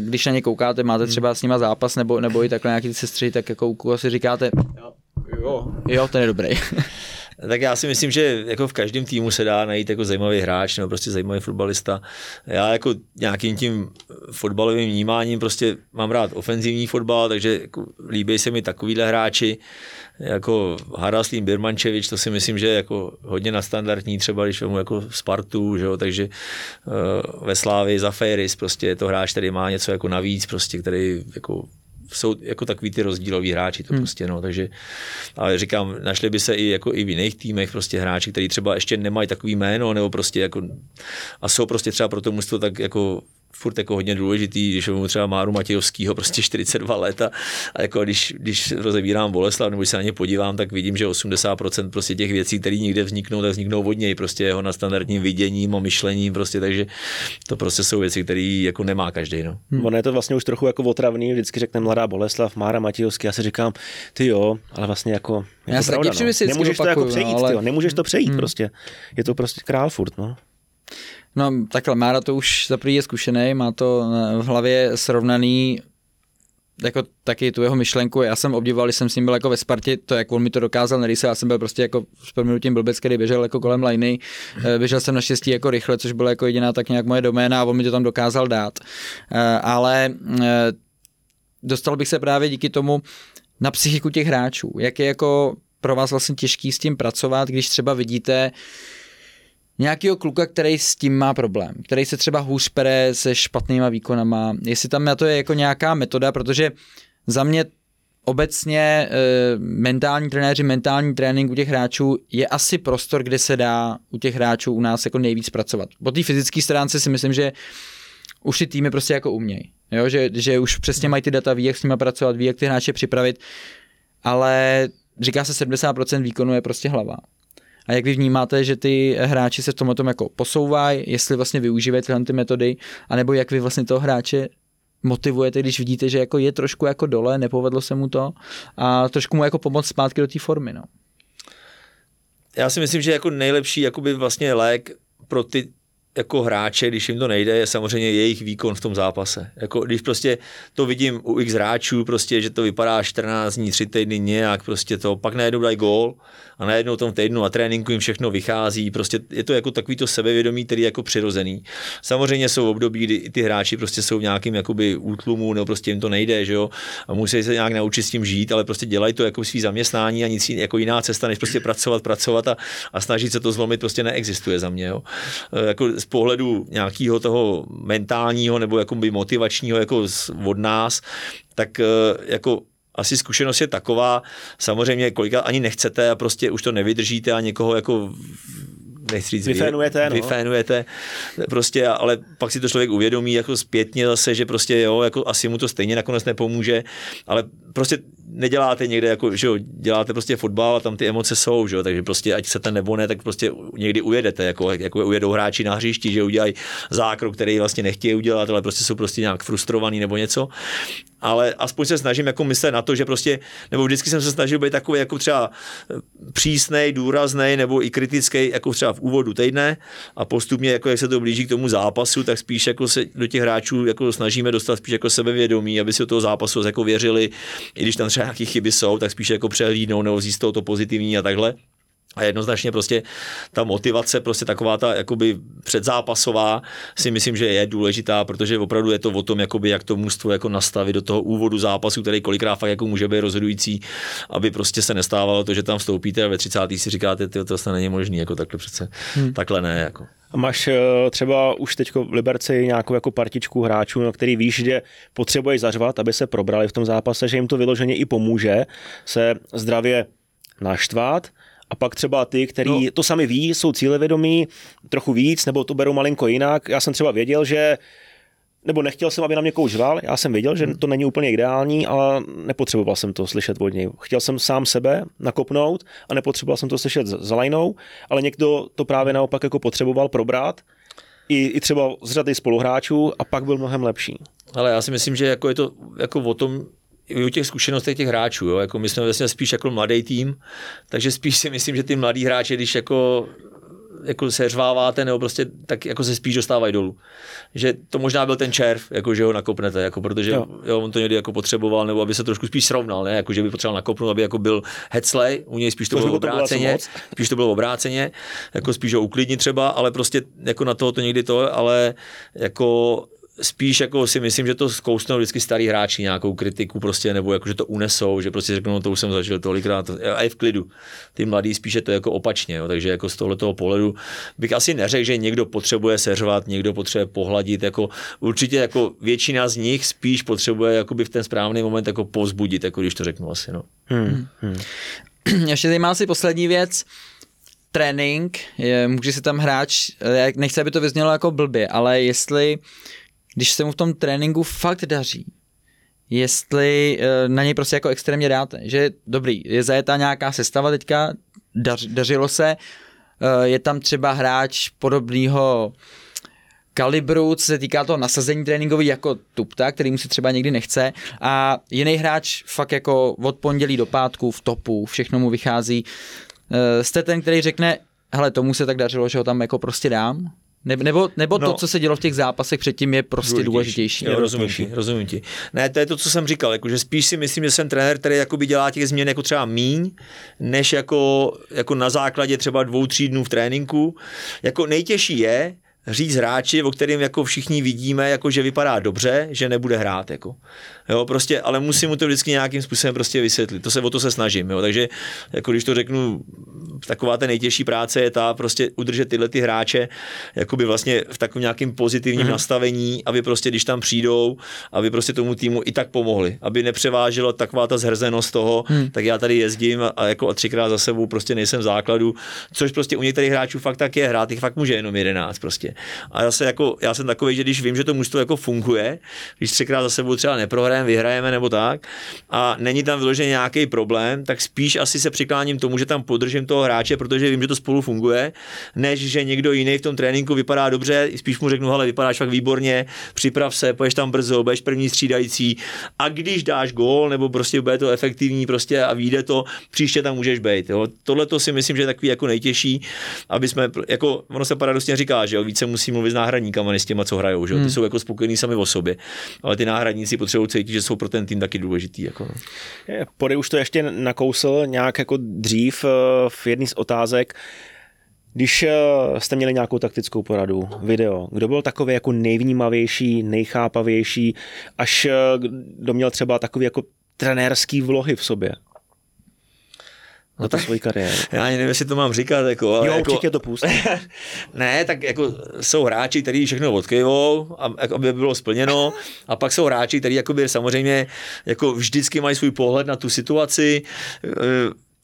Když na ně koukáte, máte třeba s nima zápas nebo i takhle nějaký sestři, tak jako u si říkáte jo, ten je dobrý. Tak já si myslím, že jako v každém týmu se dá najít jako zajímavý hráč nebo prostě zajímavý fotbalista. Já jako nějakým tím fotbalovým vnímáním prostě mám rád ofenzivní fotbal, takže jako líbí se mi takovýhle hráči jako Haraslín, Birmančevič, to si myslím, že je jako hodně nadstandardní, třeba když vemu jako Spartu, že jo, takže ve Slávii Zaferis, prostě je to hráč, který má něco jako navíc, prostě který jako jsou jako takový ty rozdíloví hráči, to prostě, no, takže, ale říkám, našli by se i jako i v jiných týmech prostě hráči, kteří třeba ještě nemají takový jméno, nebo prostě jako, a jsou prostě třeba pro to mužstvo tak jako furt jako hodně důležitý, když mu třeba Máru Matějovskýho, prostě 42 let a jako když rozebírám Boleslav, nebo když se na ně podívám, tak vidím, že 80% prostě těch věcí, které někde vzniknou, tak vzniknou od něj, prostě jeho na standardním viděním a myšlením, prostě, takže to prostě jsou věci, které jako nemá každý, no. Ono je to vlastně už trochu jako otravný, vždycky řekne Mladá Boleslav, Mára Matějovský, já si říkám, ty jo, ale vlastně jako já se pravda, no. Nemůžeš to jako přejít, ale... tyjo, nemůžeš to přejít, prostě. Je to prostě král furt, no. No takhle, Mára to už za prý je zkušený, má to v hlavě srovnaný jako taky tu jeho myšlenku. Já jsem obdivoval, když jsem s ním byl jako ve Spartě, to jak on mi to dokázal nerýsat, já jsem byl prostě jako s prominutím blbec, který běžel jako kolem lajny, běžel jsem naštěstí jako rychle, což byla jako jediná tak nějak moje doména a on mi to tam dokázal dát. Ale dostal bych se právě díky tomu na psychiku těch hráčů, jak je jako pro vás vlastně těžký s tím pracovat, když třeba vidíte nějakýho kluka, který s tím má problém, který se třeba hůř pere se špatnýma výkonama, jestli tam na to je jako nějaká metoda, protože za mě obecně mentální trenéři, mentální trénink u těch hráčů je asi prostor, kde se dá u těch hráčů u nás jako nejvíc pracovat. Po té fyzické stránce si myslím, že už ty týmy prostě jako umějí, jo? Že už přesně mají ty data, ví, jak s nima pracovat, ví, jak ty hráče připravit, ale říká se 70% výkonu je prostě hlava. A jak vy vnímáte, že ty hráči se v tomhle tom jako posouvají, jestli vlastně využívají tyhle ty metody, anebo jak vy vlastně toho hráče motivujete, když vidíte, že jako je trošku jako dole, nepovedlo se mu to a trošku mu jako pomoct zpátky do té formy, no. Já si myslím, že jako nejlepší jakoby vlastně lék pro ty jako hráče, když jim to nejde, je samozřejmě jejich výkon v tom zápase. Jako, když prostě to vidím u x hráčů, prostě, že to vypadá 14 dní, 3 týdny nějak, prostě to, pak najednou dají gól a najednou tom týdnu na tréninku jim všechno vychází, prostě je to jako takový to sebevědomí, který je jako přirozený. Samozřejmě jsou období, kdy ty hráči prostě jsou v nějakým jakoby útlumu, nebo prostě jim to nejde, že jo, a musí se nějak naučit s tím žít, ale prostě dělají to jako svý zaměstnání a nic jako jiná cesta, než prostě pracovat a snažit se to zlomit, prostě neexistuje za mě, jo. Jako z pohledu nějakého toho mentálního nebo jakoby motivačního jako od nás, tak jako asi zkušenost je taková, samozřejmě kolikrát ani nechcete a prostě už to nevydržíte a někoho jako vyfénujete, prostě, ale pak si to člověk uvědomí jako zpětně zase, že prostě jo, jako asi mu to stejně nakonec nepomůže, ale prostě neděláte někde, jako, že jo, děláte prostě fotbal a tam ty emoce jsou, že jo, takže prostě ať chcete nebo ne, tak prostě někdy ujedete, jako ujedou hráči na hřišti, že udělají zákrok, který vlastně nechtějí udělat, ale prostě jsou prostě nějak frustrovaný nebo něco, ale aspoň se snažím jako myslet na to, že prostě, nebo vždycky jsem se snažil být takový jako třeba přísnej, důraznej nebo i kritický, jako třeba v úvodu týdne a postupně, jako jak se to blíží k tomu zápasu, tak spíš jako se do těch hráčů jako snažíme dostat spíš jako sebevědomí, aby si do toho zápasu jako věřili, i když tam třeba nějaké chyby jsou, tak spíš jako přehlídnou nebo vzít z toho to pozitivní a takhle. A jednoznačně prostě ta motivace, prostě taková ta jakoby předzápasová, si myslím, že je důležitá, protože opravdu je to o tom, jakoby, jak to mužstvo jako nastavit do toho úvodu zápasu, který kolikrát fakt jako může být rozhodující, aby prostě se nestávalo to, že tam vstoupíte a ve 30. si říkáte, tyjo, to vlastně není možný, jako takhle přece, takhle ne, jako. A máš třeba už teď v Liberci nějakou jako partičku hráčů, no, který víš, že potřebuješ zařvat, aby se probrali v tom zápase, že jim to vyloženě i pomůže se zdravě naštvat. A pak třeba ty, který to sami ví, jsou cílevědomí, trochu víc, nebo to berou malinko jinak. Já jsem třeba věděl, že, nebo nechtěl jsem, aby na mě koužval, já jsem věděl, že to není úplně ideální, ale nepotřeboval jsem to slyšet od něj. Chtěl jsem sám sebe nakopnout a nepotřeboval jsem to slyšet za lajnou, ale někdo to právě naopak jako potřeboval probrat, i třeba z řady spoluhráčů, a pak byl mnohem lepší. Ale já si myslím, že jako je to jako o tom, i u těch zkušenostech těch hráčů, jo? Jako my jsme vlastně spíš jako mladý tým, takže spíš si myslím, že ty mladí hráči, když jako se řváváte, nebo prostě tak jako se spíš dostávají dolů. Že to možná byl ten Červ, jako že ho nakopnete, jako protože jo, on to někdy jako potřeboval, nebo aby se trošku spíš srovnal, ne, jako že by potřeboval nakopnout, aby jako byl heclej, u něj spíš to bylo obráceně, jako spíš ho uklidnit třeba, ale prostě jako na toho to někdy to, ale jako spíš jako si myslím, že to zkousnou vždycky starý hráči nějakou kritiku prostě, nebo jako, že to unesou, že prostě řeknou, no to už jsem zažil tolikrát a je v klidu. Ty mladí spíš je to jako opačně, jo. Takže jako z tohletoho pohledu bych asi neřekl, že někdo potřebuje seřvat, někdo potřebuje pohladit, jako určitě jako většina z nich spíš potřebuje jakoby v ten správný moment jako povzbudit, jako když to řeknu asi, no. Ještě zajímá si poslední věc. Trénink, může si tam hráč, nechci, aby to vyznělo jako blbě, ale jestli když se mu v tom tréninku fakt daří, jestli na něj prostě jako extrémně dáte, že dobrý, je zajetá nějaká sestava teďka, dařilo se, je tam třeba hráč podobného kalibru, co se týká toho nasazení tréninkový jako Tupta, který mu si třeba někdy nechce, a jiný hráč fakt jako od pondělí do pátku v topu, všechno mu vychází. Jste ten, který řekne, hele, tomu se tak dařilo, že ho tam jako prostě dám? Nebo to, co se dělo v těch zápasech předtím, je prostě důležitější. Jo, rozumím ti. Ne, to je to, co jsem říkal, jakože spíš si myslím, že jsem trenér, který jakoby dělá těch změn jako třeba míň, než jako na základě třeba 2-3 dnů v tréninku. Jako nejtěžší je říct hráči, o kterým jako všichni vidíme, jako že vypadá dobře, že nebude hrát, jako. Jo, prostě, ale musím mu to vždycky nějakým způsobem prostě vysvětlit. O to se snažím, jo. Takže jako když to řeknu, taková ta nejtěžší práce je ta prostě udržet tyhle ty hráče jakoby vlastně v takovém nějakým pozitivním nastavení, aby prostě když tam přijdou, aby prostě tomu týmu i tak pomohli, aby nepřevážila taková ta zhrzenost toho, tak já tady jezdím a jako a 3krát za sebou prostě nejsem v základu, což prostě u některých hráčů fakt tak je, hrát jich fakt může jenom 11 prostě. A zase jako, já jsem takový, že když vím, že to mužstvo jako funguje, když 3krát za sebou třeba neprohrajeme, vyhrajeme nebo tak a není tam vyložený nějaký problém, tak spíš asi se přikláním tomu, že tam podržím toho hráče, protože vím, že to spolu funguje, než že někdo jiný v tom tréninku vypadá dobře, spíš mu řeknu, hele, vypadáš fakt výborně, připrav se, poješ tam brzo, budeš první střídající a když dáš gól nebo prostě bude to efektivní prostě a vyjde to, příště tam můžeš být. Tohle to si myslím, že je takový jako nejtěžší, aby jsme jako ono se paradoxně říká, že jo, více musí mluvit s náhradníkama, než s těma, co hrajou, že jo? Ty jsou jako spokojení sami o sobě, ale ty náhradníci potřebují cítit, že jsou pro ten tým taky důležitý. Jako. Podej už to ještě nakousl nějak jako dřív v jedné z otázek. Když jste měli nějakou taktickou poradu, video, kdo byl takový jako nejvnímavější, nejchápavější, až kdo měl třeba takový jako trenérský vlohy v sobě? na tu svoji kariéru. Já nevím, jestli to mám říkat. Jako, ale jo, jako, určitě to půst. Ne, tak jako jsou hráči, kteří všechno odkyvou, aby bylo splněno, a pak jsou hráči, kteří samozřejmě jako vždycky mají svůj pohled na tu situaci,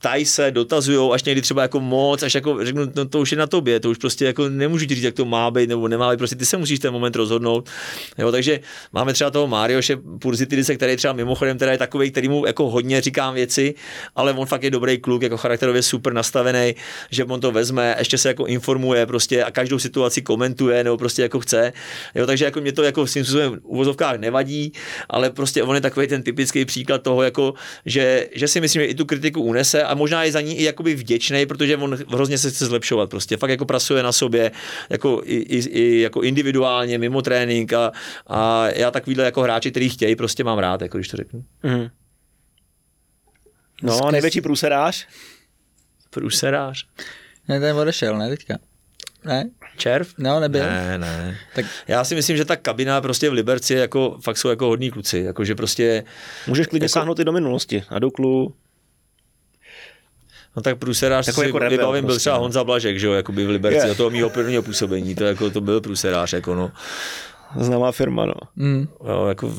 tají se, dotazujou, až někdy třeba jako moc, až jako řeknu, no to už je na tobě, to už prostě jako nemůžu ti říct, jak to má být nebo nemá být, prostě ty se musíš ten moment rozhodnout. Jo, takže máme třeba toho Márioše Purzitidise, který třeba mimochodem teda je takovej, který mu jako hodně říkám věci, ale on fakt je dobrý kluk, jako charakterově super nastavený, že on to vezme, ještě se jako informuje prostě a každou situaci komentuje nebo prostě jako chce. Jo, takže jako mě to jako v svým způsobem uvozovkách nevadí, ale prostě on je takový ten typický příklad toho, jako, že si myslím, že i tu kritiku unese a možná je za ní i jakoby vděčnej, protože on hrozně se chce zlepšovat prostě. Fakt jako pracuje na sobě, jako i jako individuálně, mimo trénink a já takovýhle jako hráči, který chtějí, prostě mám rád, jako když to řeknu. Mm. No, největší průserář? Průserář. Ne, ten odešel, ne teďka? Ne? Červ? No, nebyl. Ne. Tak... Já si myslím, že ta kabina prostě v Liberci jako, fakt jsou jako hodní kluci, jako že prostě... Můžeš klidně jako... sáhnout i do minulosti, na Duklu. No tak průserář, si jako vybavím, prostě, byl třeba Honza Blažek, že jo, jakoby v Liberci, yeah. Do toho mýho prvního působení, to, jako, to byl průserář, jako no. Známá firma, no. Mm. Jo, jako,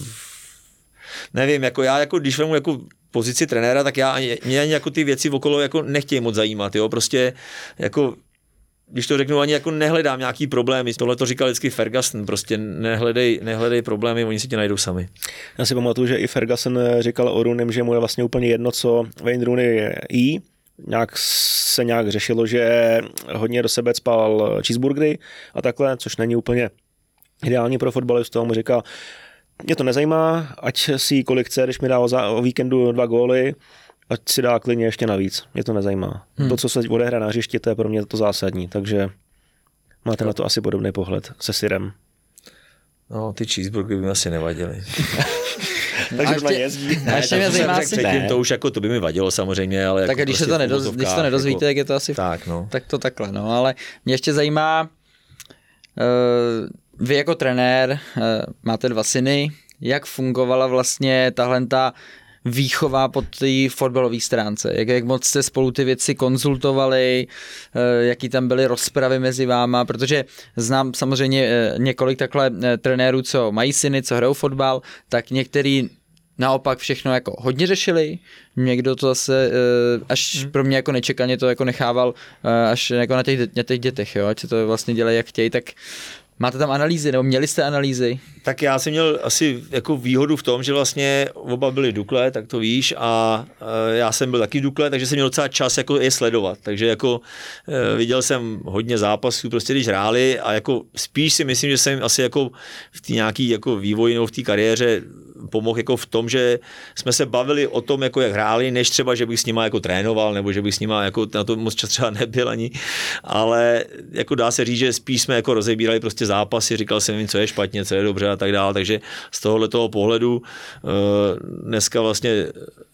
nevím, jako já, jako když vemu jako pozici trenéra, tak já, mě ani jako ty věci okolo jako nechtějí moc zajímat, jo, prostě, jako, když to řeknu, ani jako nehledám nějaký problémy. Tohle to říkal vždycky Ferguson, prostě nehledej problémy, oni si tě najdou sami. Já si pamatuju, že i Ferguson říkal o Rooneym, že mu je vlastně úplně jedno, co Wayne Rooney jí. Nějak se řešilo, že hodně do sebe cpal cheeseburgery a takhle, což není úplně ideální pro fotbalistu. Mu říká, mě to nezajímá, ať si kolik chce, když mi dá o víkendu 2 góly, ať si dá klidně ještě navíc. Mě to nezajímá. To, co se odehraje na hřišti, to je pro mě to zásadní, takže máte na to asi podobný pohled se syrem. No, ty cheeseburgery by mi asi nevadily. Takže to jezdí. To už jako to by mi vadilo samozřejmě, ale tak jako když, prostě se to když to nedozvíte, tak jako, je to asi tak, no. Tak to takhle, no, ale mě ještě zajímá, vy jako trenér máte 2 syny, jak fungovala vlastně tahle ta výchová po té fotbalové stránce, jak moc jste spolu ty věci konzultovali, jaký tam byly rozpravy mezi váma, protože znám samozřejmě několik takhle trenérů, co mají syny, co hrajou fotbal, tak některý naopak všechno jako hodně řešili, někdo to zase až pro mě jako nečekaně to jako nechával až jako na těch dětech, jo, ať se to vlastně dělají jak chtějí, tak máte tam analýzy, nebo měli jste analýzy? Tak já jsem měl asi jako výhodu v tom, že vlastně oba byli Dukle, tak to víš, a já jsem byl taky Dukle, takže jsem měl docela čas jako je sledovat. Takže jako viděl jsem hodně zápasů, prostě když hráli, a jako spíš si myslím, že jsem asi jako v té nějaké jako vývoji nebo v té kariéře pomohl jako v tom, že jsme se bavili o tom, jako jak hráli, než třeba, že bych s nima jako trénoval, nebo že bych s nima jako na to moc čas třeba nebyl ani, ale jako dá se říct, že spíš jsme jako rozebírali prostě zápasy, říkal jsem jim, co je špatně, co je dobře a tak dále, takže z tohoto pohledu dneska vlastně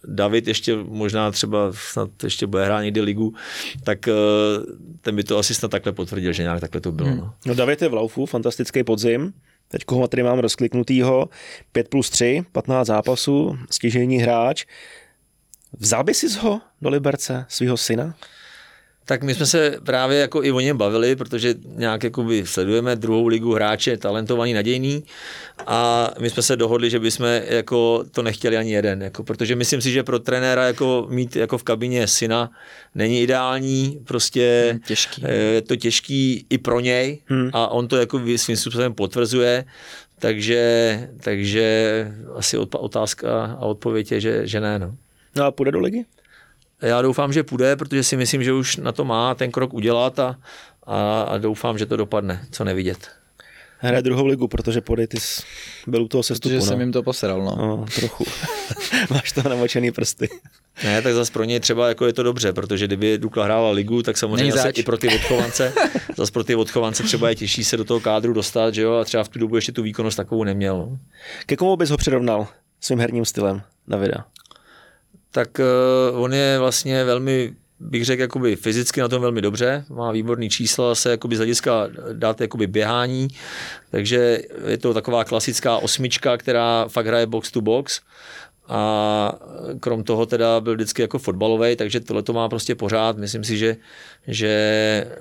David ještě možná třeba snad ještě bude hrát někdy ligu, tak ten by to asi snad takhle potvrdil, že nějak takhle to bylo. No. No, David je v laufu, fantastický podzim, teď ho tady mám rozkliknutýho, 5+3, 15 zápasů, stěžejní hráč. Vzal by si ho do Liberce, svého syna? Tak my jsme se právě jako i o něm bavili, protože nějak jakoby sledujeme druhou ligu, hráče talentovaný, nadějný, a my jsme se dohodli, že bychom jako to nechtěli ani jeden, jako, protože myslím si, že pro trenéra jako mít jako v kabině syna není ideální, prostě těžký. Je to těžký i pro něj a on to jako svým způsobem potvrzuje, takže asi otázka a odpověď je, že ne. No a půjde do ligy? Já doufám, že půjde, protože si myslím, že už na to má ten krok udělat a doufám, že to dopadne, co nevidět. Hraje druhou ligu, protože podej ty byl u toho sestupu. Protože jsem jim to poseral, no trochu. Máš to namočený prsty. Ne, tak zas pro něj třeba jako je to dobře, protože kdyby Dukla hrála ligu, tak samozřejmě i pro ty odchovance. Zas pro ty odchovance třeba je těžší se do toho kádru dostat, že jo, a třeba v tu dobu ještě tu výkonnost takovou neměl. No. Ke komu bys ho přirovnal svým herním stylem, Davida? Tak on je vlastně velmi, bych řekl, jakoby fyzicky na tom velmi dobře, má výborný čísla, se jakoby z hlediska dát jakoby běhání, takže je to taková klasická 8, která fakt hraje box to box a krom toho teda byl vždycky jako fotbalový, takže tohle to má prostě pořád. Myslím si, že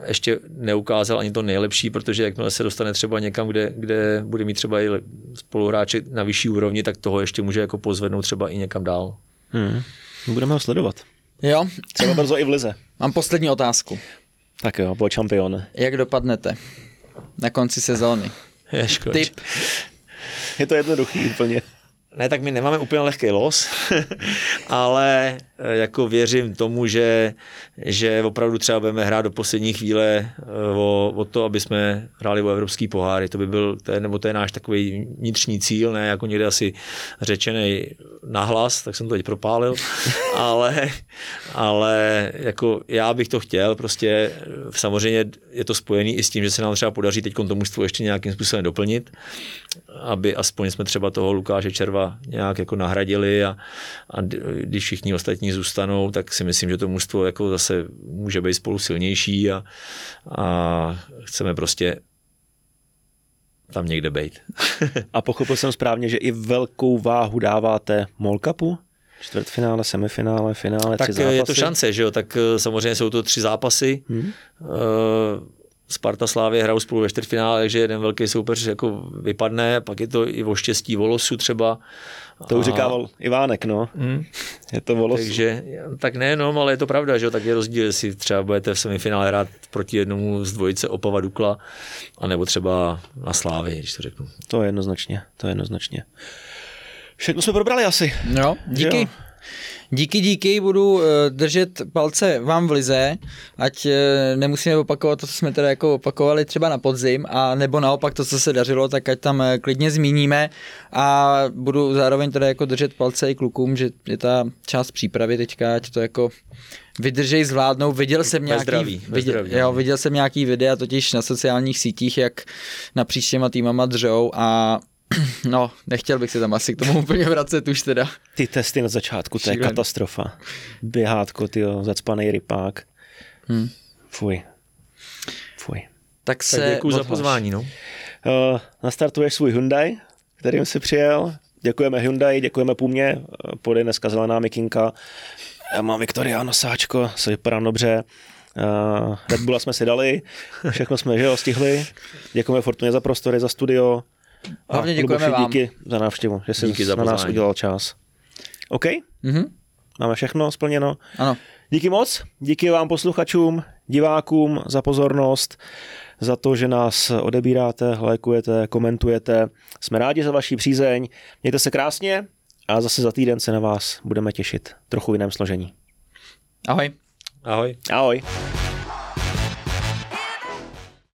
ještě neukázal ani to nejlepší, protože jakmile se dostane třeba někam, kde bude mít třeba i spoluhráči na vyšší úrovni, tak toho ještě může jako pozvednout třeba i někam dál. Budeme ho sledovat. Jo. Třeba brzo i v lize. Mám poslední otázku. Tak jo, po šampione. Jak dopadnete na konci sezóny? Tip. Je to jednoduchý úplně. Ne, tak my nemáme úplně lehký los, ale jako věřím tomu, že opravdu třeba budeme hrát do poslední chvíle o to, aby jsme hráli o evropský poháry. To by byl, to je náš takový vnitřní cíl, ne jako někde asi řečený nahlas, tak jsem to teď propálil, ale jako já bych to chtěl, prostě samozřejmě je to spojený i s tím, že se nám třeba podaří teď to mužstvo ještě nějakým způsobem doplnit, aby aspoň jsme třeba toho Lukáše Červa nějak jako nahradili a když všichni ostatní zůstanou, tak si myslím, že to mužstvo jako zase může být spolu silnější a chceme prostě tam někde být. A pochopil jsem správně, že i velkou váhu dáváte MOL Cupu? Čtvrtfinále, semifinále, finále, tak 3 zápasy? Tak je to šance, že jo? Tak samozřejmě jsou to 3 zápasy. Sparta Slávě hrajou spolu ve čtvrtfinále, takže jeden velký soupeř jako vypadne, pak je to i o štěstí Volosu třeba. To už říkával Ivánek, no. Je to Volosu. Takže, tak nejenom, ale je to pravda, že jo, tak je rozdíl, jestli třeba budete v semifinále hrát proti jednomu z dvojice Opava Dukla, anebo třeba na Slávě, když to řeknu. To jednoznačně. Všechno jsme probrali asi. No, díky. Jo. Díky, budu držet palce vám v lize, ať nemusíme opakovat to, co jsme teda jako opakovali třeba na podzim, a nebo naopak to, co se dařilo, tak ať tam klidně zmíníme, a budu zároveň teda jako držet palce i klukům, že je ta část přípravy teďka, ať to jako vydržej, zvládnou. Viděl jsem nějaký videa totiž na sociálních sítích, jak napříč těma týmama dřou a no, nechtěl bych se tam asi k tomu úplně vracet už teda. Ty testy na začátku, to je katastrofa. Běhátko, tyjo, zacpanej rypák. Fuj. Tak děkuju za pozvání, no. Nastartuješ svůj Hyundai, kterým jsi přijel. Děkujeme Hyundai, děkujeme Půmě. Podej dneska zelená mikinka. Já mám Viktoriano sáčko, se vypadám dobře. Red Bulla jsme si dali, všechno jsme stihli. Děkujeme Fortuně za prostory, za studio. Hlavně děkujeme vám. Díky za návštěvu, že jsi na nás udělal čas. OK? Máme všechno splněno. Ano. Díky moc, díky vám posluchačům, divákům za pozornost, za to, že nás odebíráte, lajkujete, komentujete. Jsme rádi za vaši přízeň. Mějte se krásně a zase za týden se na vás budeme těšit. Trochu v jiném složení. Ahoj. Ahoj.